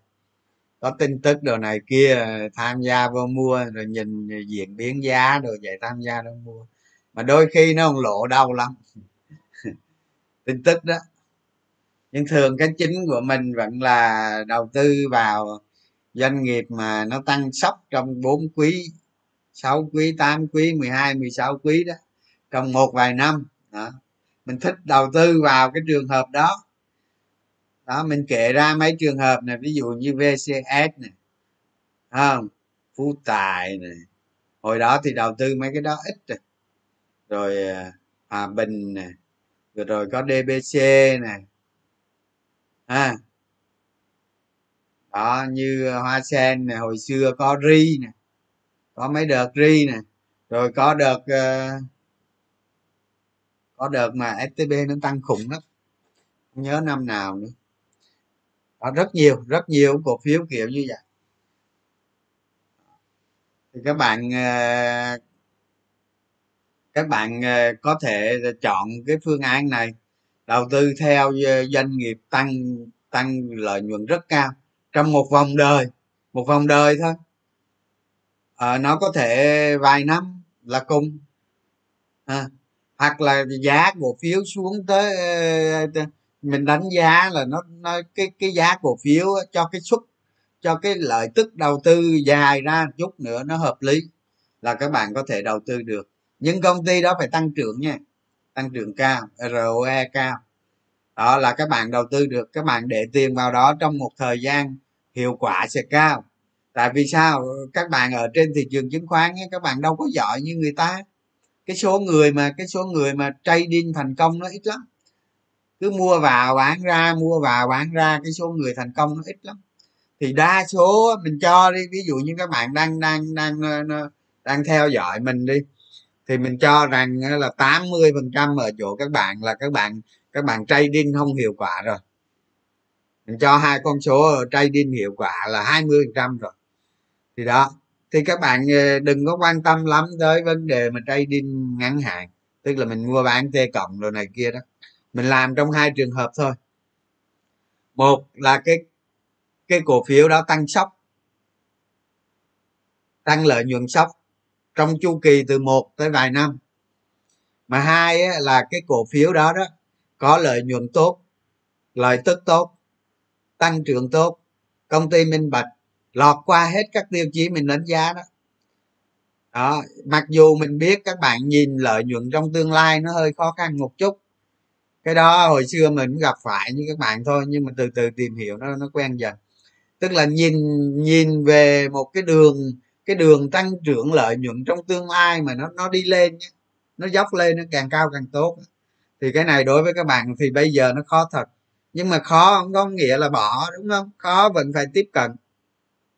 Có tin tức đồ này kia tham gia vô mua, rồi nhìn diễn biến giá đồ vậy tham gia đâu mua, mà đôi khi nó còn lộ đau lắm. Tin tức đó. Nhưng thường cái chính của mình vẫn là đầu tư vào doanh nghiệp mà nó tăng sốc trong bốn quý, sáu quý, tám quý, mười hai, mười sáu quý đó, trong một vài năm đó. Mình thích đầu tư vào cái trường hợp đó. Đó, mình kể ra mấy trường hợp này, ví dụ như vê xê ét này, không, Phú Tài này, hồi đó thì đầu tư mấy cái đó ít rồi, rồi Hòa Bình này, rồi, rồi có đê bê xê này, à, đó, như Hoa Sen này, hồi xưa có Ri này, có mấy đợt Ri này, rồi có đợt có đợt mà ét tê bê nó tăng khủng lắm, không nhớ năm nào nữa. Đó, rất nhiều rất nhiều cổ phiếu kiểu như vậy. Thì các bạn các bạn có thể chọn cái phương án này, đầu tư theo doanh nghiệp tăng tăng lợi nhuận rất cao trong một vòng đời, một vòng đời thôi. À, nó có thể vài năm là cùng, à, hoặc là giá cổ phiếu xuống tới, mình đánh giá là nó, nó cái cái giá cổ phiếu cho cái suất, cho cái lợi tức đầu tư dài ra chút nữa nó hợp lý là các bạn có thể đầu tư được. Nhưng công ty đó phải tăng trưởng nha, tăng trưởng cao, rờ o e cao, đó là các bạn đầu tư được. Các bạn để tiền vào đó trong một thời gian hiệu quả sẽ cao. Tại vì sao? Các bạn ở trên thị trường chứng khoán ấy, các bạn đâu có giỏi như người ta. Cái số người mà cái số người mà trading thành công nó ít lắm, cứ mua vào bán ra, mua vào bán ra, cái số người thành công nó ít lắm. Thì đa số mình cho đi, ví dụ như các bạn đang đang đang đang theo dõi mình đi, thì mình cho rằng là tám mươi phần trăm ở chỗ các bạn là các bạn các bạn trading không hiệu quả rồi. Mình cho hai con số trading hiệu quả là hai mươi phần trăm rồi. Thì đó, thì các bạn đừng có quan tâm lắm tới vấn đề mà trading ngắn hạn, tức là mình mua bán T cộng rồi này kia đó. Mình làm trong hai trường hợp thôi. Một là cái cái cổ phiếu đó tăng sốc, tăng lợi nhuận sốc trong chu kỳ từ một tới vài năm. Mà hai á, là cái cổ phiếu đó đó có lợi nhuận tốt, lợi tức tốt, tăng trưởng tốt, công ty minh bạch, lọt qua hết các tiêu chí mình đánh giá đó. Đó, mặc dù mình biết các bạn nhìn lợi nhuận trong tương lai nó hơi khó khăn một chút, cái đó hồi xưa mình cũng gặp phải như các bạn thôi, nhưng mà từ từ tìm hiểu nó nó quen dần. Tức là nhìn nhìn về một cái đường cái đường tăng trưởng lợi nhuận trong tương lai mà nó nó đi lên, nó dốc lên, nó càng cao càng tốt. Thì cái này đối với các bạn thì bây giờ nó khó thật, nhưng mà khó không có nghĩa là bỏ, đúng không? Khó vẫn phải tiếp cận,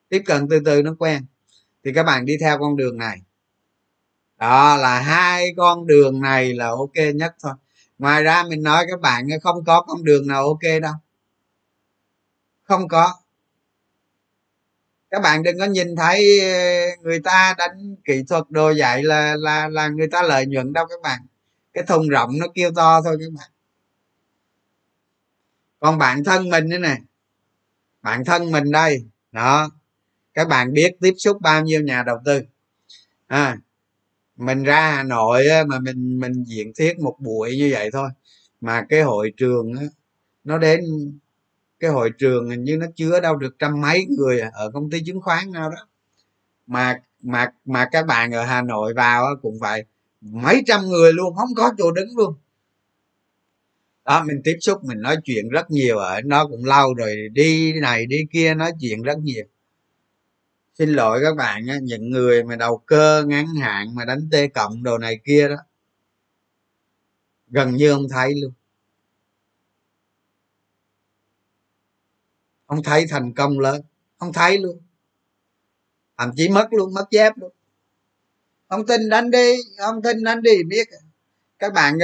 tiếp cận từ từ nó quen. Thì các bạn đi theo con đường này, đó là hai con đường này là ok nhất thôi. Ngoài ra mình nói các bạn không có con đường nào ok đâu, không có. Các bạn đừng có nhìn thấy người ta đánh kỹ thuật đồ dạy là là là người ta lợi nhuận đâu các bạn. Cái thùng rộng nó kêu to thôi các bạn. Còn bản thân mình nữa nè, bản thân mình đây đó, các bạn biết tiếp xúc bao nhiêu nhà đầu tư. À, mình ra Hà Nội mà mình mình diễn thuyết một buổi như vậy thôi mà cái hội trường đó, nó đến cái hội trường hình như nó chứa đâu được trăm mấy người ở công ty chứng khoán nào đó, mà mà mà các bạn ở Hà Nội vào cũng vậy, mấy trăm người luôn, không có chỗ đứng luôn đó. Mình tiếp xúc, mình nói chuyện rất nhiều ở nó cũng lâu rồi, đi này đi kia nói chuyện rất nhiều. Xin lỗi các bạn, những người mà đầu cơ ngắn hạn mà đánh T cộng đồ này kia đó gần như không thấy luôn, không thấy thành công lớn, không thấy luôn, thậm chí mất luôn, mất dép luôn. Không tin đánh đi, không tin đánh đi biết. Các bạn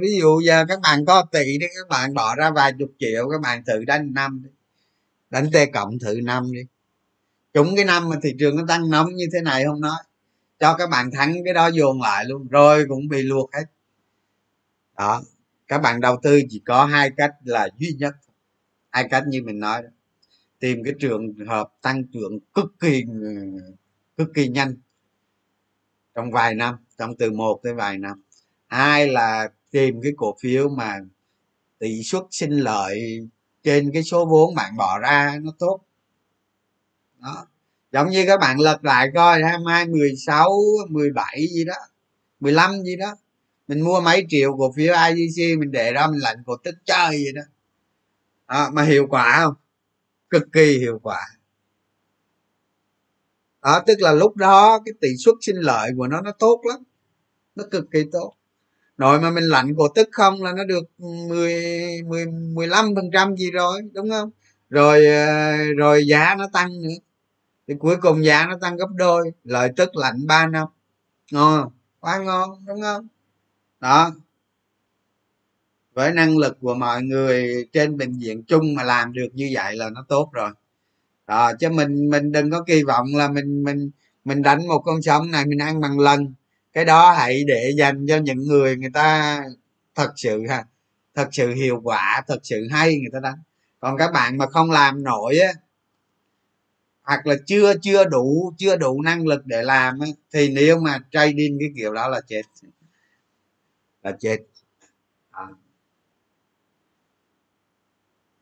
ví dụ giờ các bạn có tỷ đi, các bạn bỏ ra vài chục triệu, các bạn thử đánh năm đi, đánh T cộng thử năm đi. Chúng cái năm mà thị trường nó tăng nóng như thế này không nói, cho các bạn thắng cái đó dồn lại luôn rồi cũng bị luộc hết đó. Các bạn đầu tư chỉ có hai cách là duy nhất, hai cách như mình nói đó. Tìm cái trường hợp tăng trưởng cực kỳ cực kỳ nhanh trong vài năm, trong từ một tới vài năm. Hai là tìm cái cổ phiếu mà tỷ suất sinh lợi trên cái số vốn bạn bỏ ra nó tốt đó. Giống như các bạn lật lại coi hai mươi, mười sáu, mười bảy gì đó, mười lăm gì đó, mình mua mấy triệu cổ phiếu i giê xê, mình để đó mình lệnh cổ tức chơi vậy đó. À, mà hiệu quả không? Cực kỳ hiệu quả đó. Tức là lúc đó cái tỷ suất sinh lợi của nó nó tốt lắm, nó cực kỳ tốt. Rồi mà mình lệnh cổ tức không là nó được mười, mười, mười lăm phần trăm gì rồi, đúng không? Rồi rồi giá nó tăng nữa, thì cuối cùng giá nó tăng gấp đôi, lợi tức lạnh ba năm, ngon, quá ngon, đúng không? Đó, với năng lực của mọi người trên bệnh viện chung mà làm được như vậy là nó tốt rồi đó. Chứ mình mình đừng có kỳ vọng là mình mình mình đánh một con sóng này mình ăn bằng lần. Cái đó hãy để dành cho những người người ta thật sự ha, thật sự hiệu quả, thật sự hay người ta đánh. Còn các bạn mà không làm nổi á, hoặc là chưa chưa đủ chưa đủ năng lực để làm á, thì nếu mà trading cái kiểu đó là chết, là chết. À,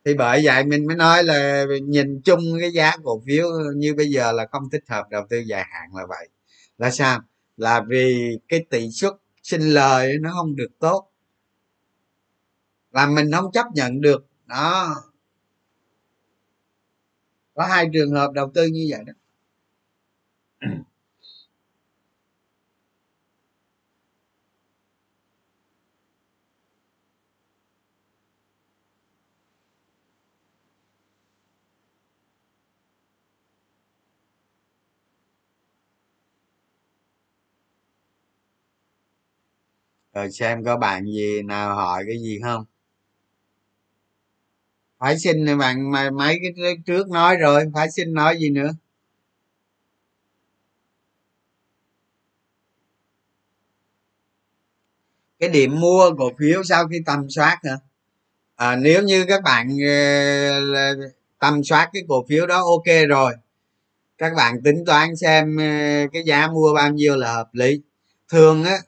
thì bởi vậy mình mới nói là nhìn chung cái giá cổ phiếu như bây giờ là không thích hợp đầu tư dài hạn là vậy. Là sao? Là vì cái tỷ suất sinh lời nó không được tốt, là mình không chấp nhận được đó. Có hai trường hợp đầu tư như vậy đó. Rồi xem có bạn gì nào hỏi cái gì không. Phải xin này bạn, mà mấy cái trước nói rồi, phải xin nói gì nữa. Cái điểm mua cổ phiếu sau khi tầm soát hả? À, nếu như các bạn tầm soát cái cổ phiếu đó ok rồi, các bạn tính toán xem cái giá mua bao nhiêu là hợp lý. Thường á,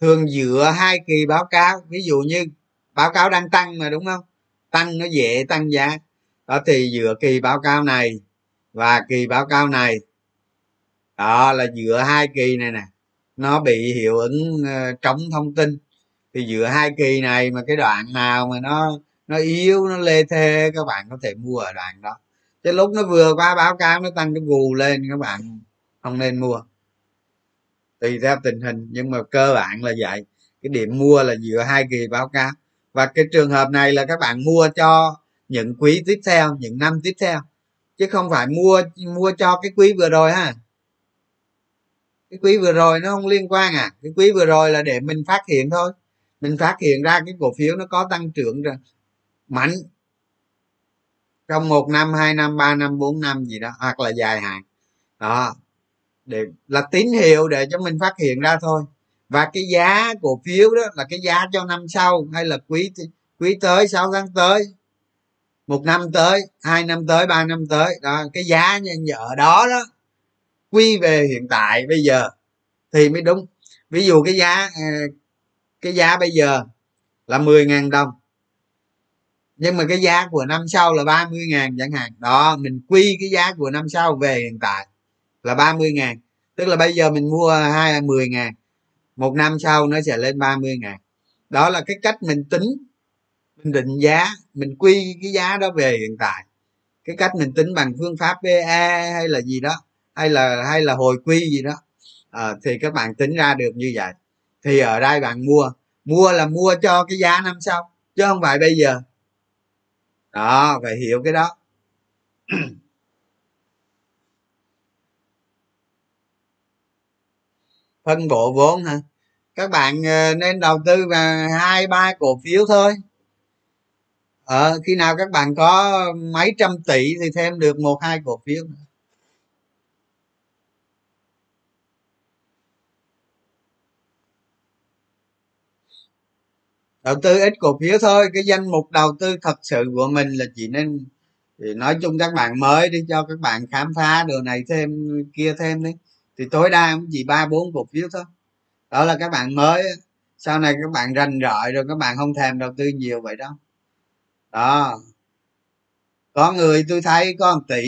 thường dựa hai kỳ báo cáo, ví dụ như báo cáo đang tăng mà, đúng không? Tăng nó dễ tăng giá đó, thì dựa kỳ báo cáo này và kỳ báo cáo này đó, là dựa hai kỳ này nè, nó bị hiệu ứng trống thông tin, thì dựa hai kỳ này mà cái đoạn nào mà nó nó yếu, nó lê thê, các bạn có thể mua ở đoạn đó. Chứ lúc nó vừa qua báo cáo nó tăng cái vù lên, các bạn không nên mua. Tùy theo tình hình, nhưng mà cơ bản là vậy. Cái điểm mua là dựa hai kỳ báo cáo. Và cái trường hợp này là các bạn mua cho những quý tiếp theo, những năm tiếp theo, chứ không phải mua mua cho cái quý vừa rồi ha. Cái quý vừa rồi nó không liên quan à. Cái quý vừa rồi là để mình phát hiện thôi, mình phát hiện ra cái cổ phiếu nó có tăng trưởng rồi mạnh trong một năm, hai năm, ba năm, bốn năm gì đó, hoặc là dài hạn đó, để là tín hiệu để cho mình phát hiện ra thôi. Và cái giá cổ phiếu đó là cái giá cho năm sau, hay là quý quý tới, sáu tháng tới, một năm tới, hai năm tới, ba năm tới đó, cái giá ở đó đó quy về hiện tại bây giờ thì mới đúng. Ví dụ cái giá cái giá bây giờ là mười nghìn đồng, nhưng mà cái giá của năm sau là ba mươi nghìn chẳng hạn đó, mình quy cái giá của năm sau về hiện tại là ba mươi nghìn, tức là bây giờ mình mua hai mười nghìn, một năm sau nó sẽ lên ba mươi nghìn. Đó là cái cách mình tính, mình định giá, mình quy cái giá đó về hiện tại. Cái cách mình tính bằng phương pháp pê e hay là gì đó, hay là hay là hồi quy gì đó, à, thì các bạn tính ra được như vậy. Thì ở đây bạn mua, mua là mua cho cái giá năm sau chứ không phải bây giờ đó, phải hiểu cái đó. Phân bổ vốn hả? Các bạn nên đầu tư vào hai ba cổ phiếu thôi. Ờ, khi nào các bạn có mấy trăm tỷ thì thêm được một hai cổ phiếu. Đầu tư ít cổ phiếu thôi. Cái danh mục đầu tư thật sự của mình là chỉ nên, thì nói chung các bạn mới đi cho các bạn khám phá đồ này thêm kia thêm đấy, thì tối đa cũng chỉ ba bốn cổ phiếu thôi. Đó là các bạn mới, sau này các bạn rành rọi rồi các bạn không thèm đầu tư nhiều vậy đâu. Đó, có người tôi thấy có một tỷ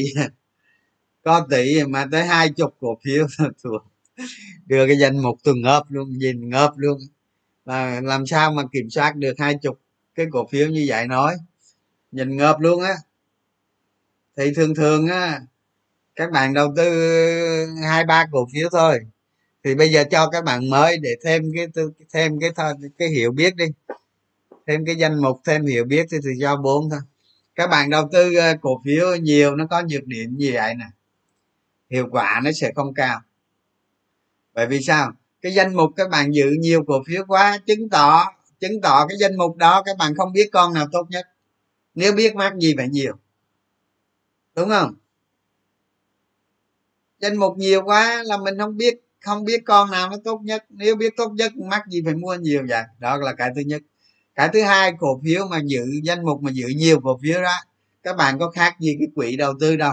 có một tỷ mà tới hai chục cổ phiếu, đưa cái danh mục tôi ngợp luôn, nhìn ngợp luôn, là làm sao mà kiểm soát được hai chục cái cổ phiếu như vậy, nói nhìn ngợp luôn á. Thì thường thường á, các bạn đầu tư hai ba cổ phiếu thôi. Thì bây giờ cho các bạn mới để thêm cái thêm cái cái hiểu biết đi, thêm cái danh mục, thêm hiểu biết thì do bốn thôi. Các bạn đầu tư cổ phiếu nhiều nó có nhược điểm gì vậy nè, hiệu quả nó sẽ không cao. Bởi vì sao? Cái danh mục các bạn giữ nhiều cổ phiếu quá, chứng tỏ chứng tỏ cái danh mục đó các bạn không biết con nào tốt nhất. Nếu biết mắc gì phải nhiều, đúng không? Danh mục nhiều quá là mình không biết không biết con nào nó tốt nhất. Nếu biết tốt nhất mắc gì phải mua nhiều vậy. Đó là cái thứ nhất. Cái thứ hai, cổ phiếu mà giữ danh mục mà giữ nhiều cổ phiếu đó, các bạn có khác gì cái quỹ đầu tư đâu.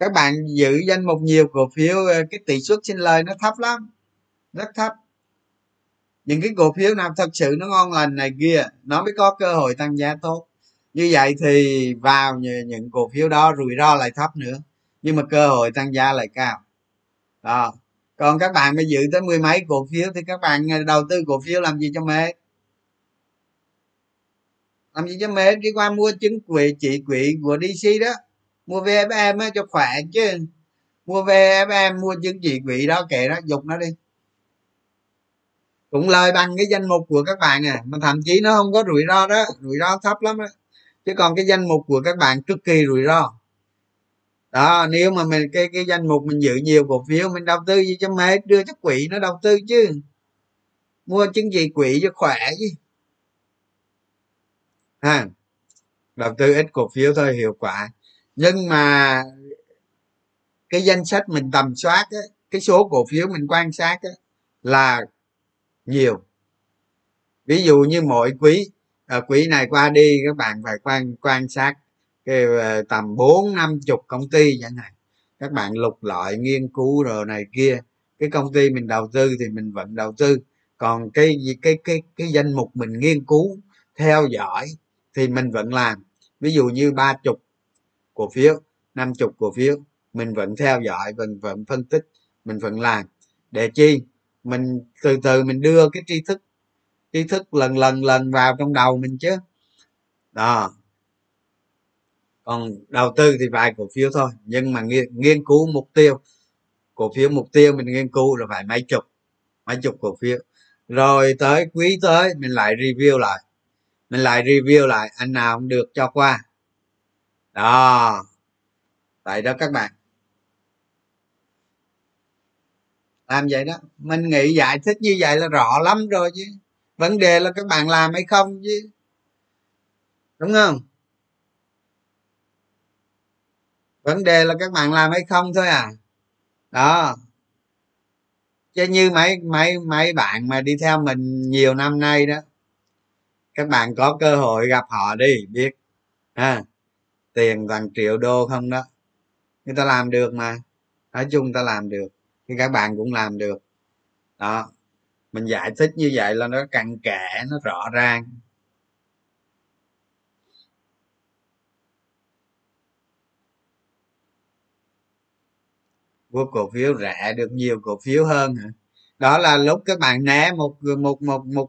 Các bạn giữ danh mục nhiều cổ phiếu, cái tỷ suất sinh lời nó thấp lắm, rất thấp. Những cái cổ phiếu nào thật sự nó ngon lành này kia nó mới có cơ hội tăng giá tốt. Như vậy thì vào những cổ phiếu đó rủi ro lại thấp nữa, nhưng mà cơ hội tăng giá lại cao đó. Còn các bạn mới giữ tới mười mấy cổ phiếu thì các bạn đầu tư cổ phiếu làm gì cho mệt, làm gì cho mệt. Đi qua mua chứng quỹ, chỉ quỹ của đê xê đó, mua vê ép em á cho khỏe, chứ mua vê ép em mua chứng chỉ quỹ đó kệ đó, dục nó đi, cũng lời bằng cái danh mục của các bạn à, mà thậm chí nó không có rủi ro đó, rủi ro thấp lắm đó. Chứ còn cái danh mục của các bạn cực kỳ rủi ro đó. Nếu mà mình cái cái danh mục mình giữ nhiều cổ phiếu, mình đầu tư gì cho mệt, đưa cho quỹ nó đầu tư chứ, mua chứng chỉ quỹ cho khỏe chứ ha. Đầu tư ít cổ phiếu thôi hiệu quả. Nhưng mà cái danh sách mình tầm soát á, cái số cổ phiếu mình quan sát á, là nhiều. Ví dụ như mỗi quý, à, quý này qua đi các bạn phải quan quan sát cái tầm bốn năm chục công ty chẳng hạn, các bạn lục lọi nghiên cứu rồi này kia. Cái công ty mình đầu tư thì mình vẫn đầu tư, còn cái cái cái cái danh mục mình nghiên cứu theo dõi thì mình vẫn làm. Ví dụ như ba chục cổ phiếu, năm chục cổ phiếu mình vẫn theo dõi, mình vẫn phân tích, mình vẫn làm. Để chi? Mình từ từ mình đưa cái tri thức tri thức lần lần lần vào trong đầu mình chứ đó. Còn đầu tư thì vài cổ phiếu thôi, nhưng mà nghiên, nghiên cứu mục tiêu cổ phiếu, mục tiêu mình nghiên cứu là phải mấy chục mấy chục cổ phiếu. Rồi tới quý tới mình lại review lại mình lại review lại anh nào không được cho qua đó. Tại đó các bạn làm vậy đó. Mình nghĩ giải thích như vậy là rõ lắm rồi chứ, vấn đề là các bạn làm hay không chứ, đúng không? Vấn đề là các bạn làm hay không thôi à. Đó, chứ như mấy mấy mấy bạn mà đi theo mình nhiều năm nay đó, các bạn có cơ hội gặp họ đi biết ha, tiền toàn triệu đô không đó, người ta làm được mà, nói chung ta làm được thì các bạn cũng làm được đó. Mình giải thích như vậy là nó cặn kẽ, nó rõ ràng. Mua cổ phiếu rẻ được nhiều cổ phiếu hơn hả? Đó là lúc các bạn né một một một một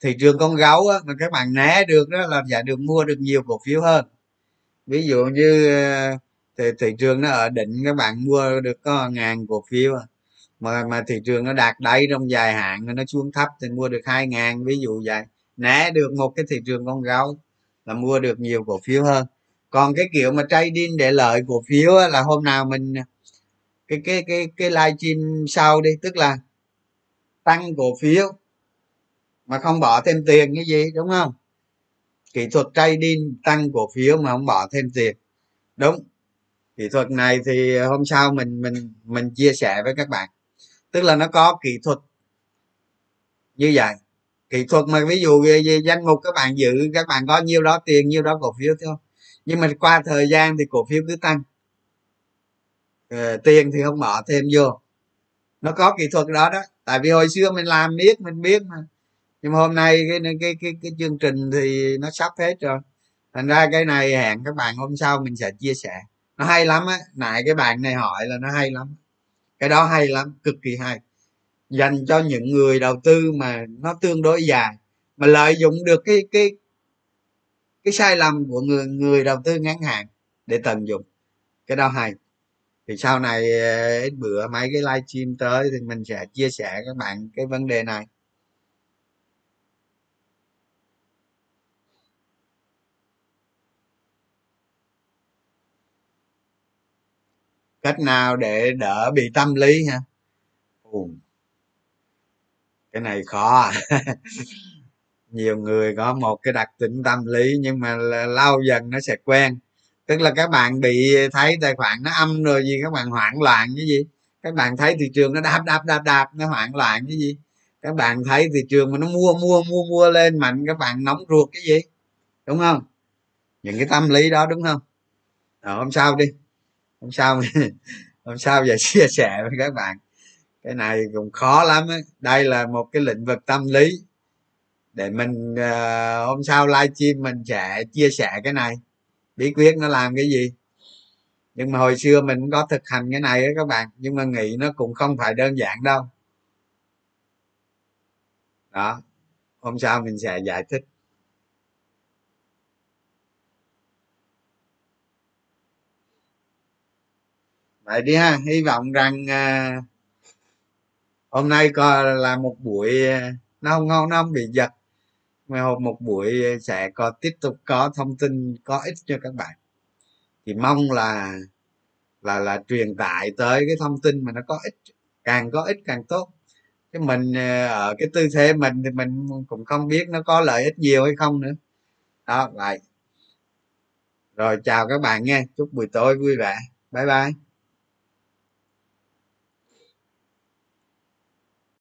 thị trường con gấu á, mà các bạn né được đó là giải được mua được nhiều cổ phiếu hơn. Ví dụ như thì thị trường nó ở đỉnh, các bạn mua được có ngàn cổ phiếu, mà mà thị trường nó đạt đáy trong dài hạn, nó xuống thấp thì mua được hai ngàn ví dụ vậy. Né được một cái thị trường con gấu là mua được nhiều cổ phiếu hơn. Còn cái kiểu mà trading để lợi cổ phiếu á, là hôm nào mình cái cái cái cái live stream sau đi, tức là tăng cổ phiếu mà không bỏ thêm tiền cái gì, đúng không? Kỹ thuật trading tăng cổ phiếu mà không bỏ thêm tiền, đúng. Kỹ thuật này thì hôm sau mình mình mình chia sẻ với các bạn, tức là nó có kỹ thuật như vậy. Kỹ thuật mà ví dụ về danh mục các bạn giữ, các bạn có nhiêu đó tiền nhiêu đó cổ phiếu thôi, nhưng mà qua thời gian thì cổ phiếu cứ tăng, ờ, tiền thì không bỏ thêm vô, nó có kỹ thuật đó đó. Tại vì hồi xưa mình làm biết mình biết mà, nhưng mà hôm nay cái cái cái cái chương trình thì nó sắp hết rồi, thành ra cái này hẹn các bạn hôm sau mình sẽ chia sẻ. Nó hay lắm á, nãy cái bạn này hỏi là nó hay lắm, cái đó hay lắm, cực kỳ hay, dành cho những người đầu tư mà nó tương đối dài, mà lợi dụng được cái cái cái sai lầm của người người đầu tư ngắn hạn để tận dụng. Cái đó hay. Thì sau này ít bữa mấy cái live stream tới thì mình sẽ chia sẻ các bạn cái vấn đề này. Cách nào để đỡ bị tâm lý hả? Ồ, cái này khó à. Nhiều người có một cái đặc tính tâm lý, nhưng mà lâu dần nó sẽ quen. Tức là các bạn bị thấy tài khoản nó âm rồi gì, các bạn hoảng loạn cái gì. Các bạn thấy thị trường nó đạp đạp đạp đạp, nó hoảng loạn cái gì. Các bạn thấy thị trường mà nó mua mua mua mua lên mạnh, các bạn nóng ruột cái gì, đúng không? Những cái tâm lý đó, đúng không? Rồi hôm sau đi, hôm sau hôm sau giờ chia sẻ với các bạn. Cái này cũng khó lắm ấy. Đây là một cái lĩnh vực tâm lý, để mình uh, hôm sau livestream mình sẽ chia sẻ cái này, bí quyết nó làm cái gì. Nhưng mà hồi xưa mình cũng có thực hành cái này đó các bạn, nhưng mà nghĩ nó cũng không phải đơn giản đâu đó. Hôm sau mình sẽ giải thích. Vậy đi ha, hy vọng rằng à, hôm nay có là một buổi nó không ngon, nó không bị giật, mà hôm một buổi sẽ có tiếp tục có thông tin có ích cho các bạn. Thì mong là là là truyền tải tới cái thông tin mà nó có ích, càng có ích càng tốt. Chứ mình ở cái tư thế mình thì mình cũng không biết nó có lợi ích nhiều hay không nữa đó. Vậy rồi, chào các bạn nha, chúc buổi tối vui vẻ, bye bye.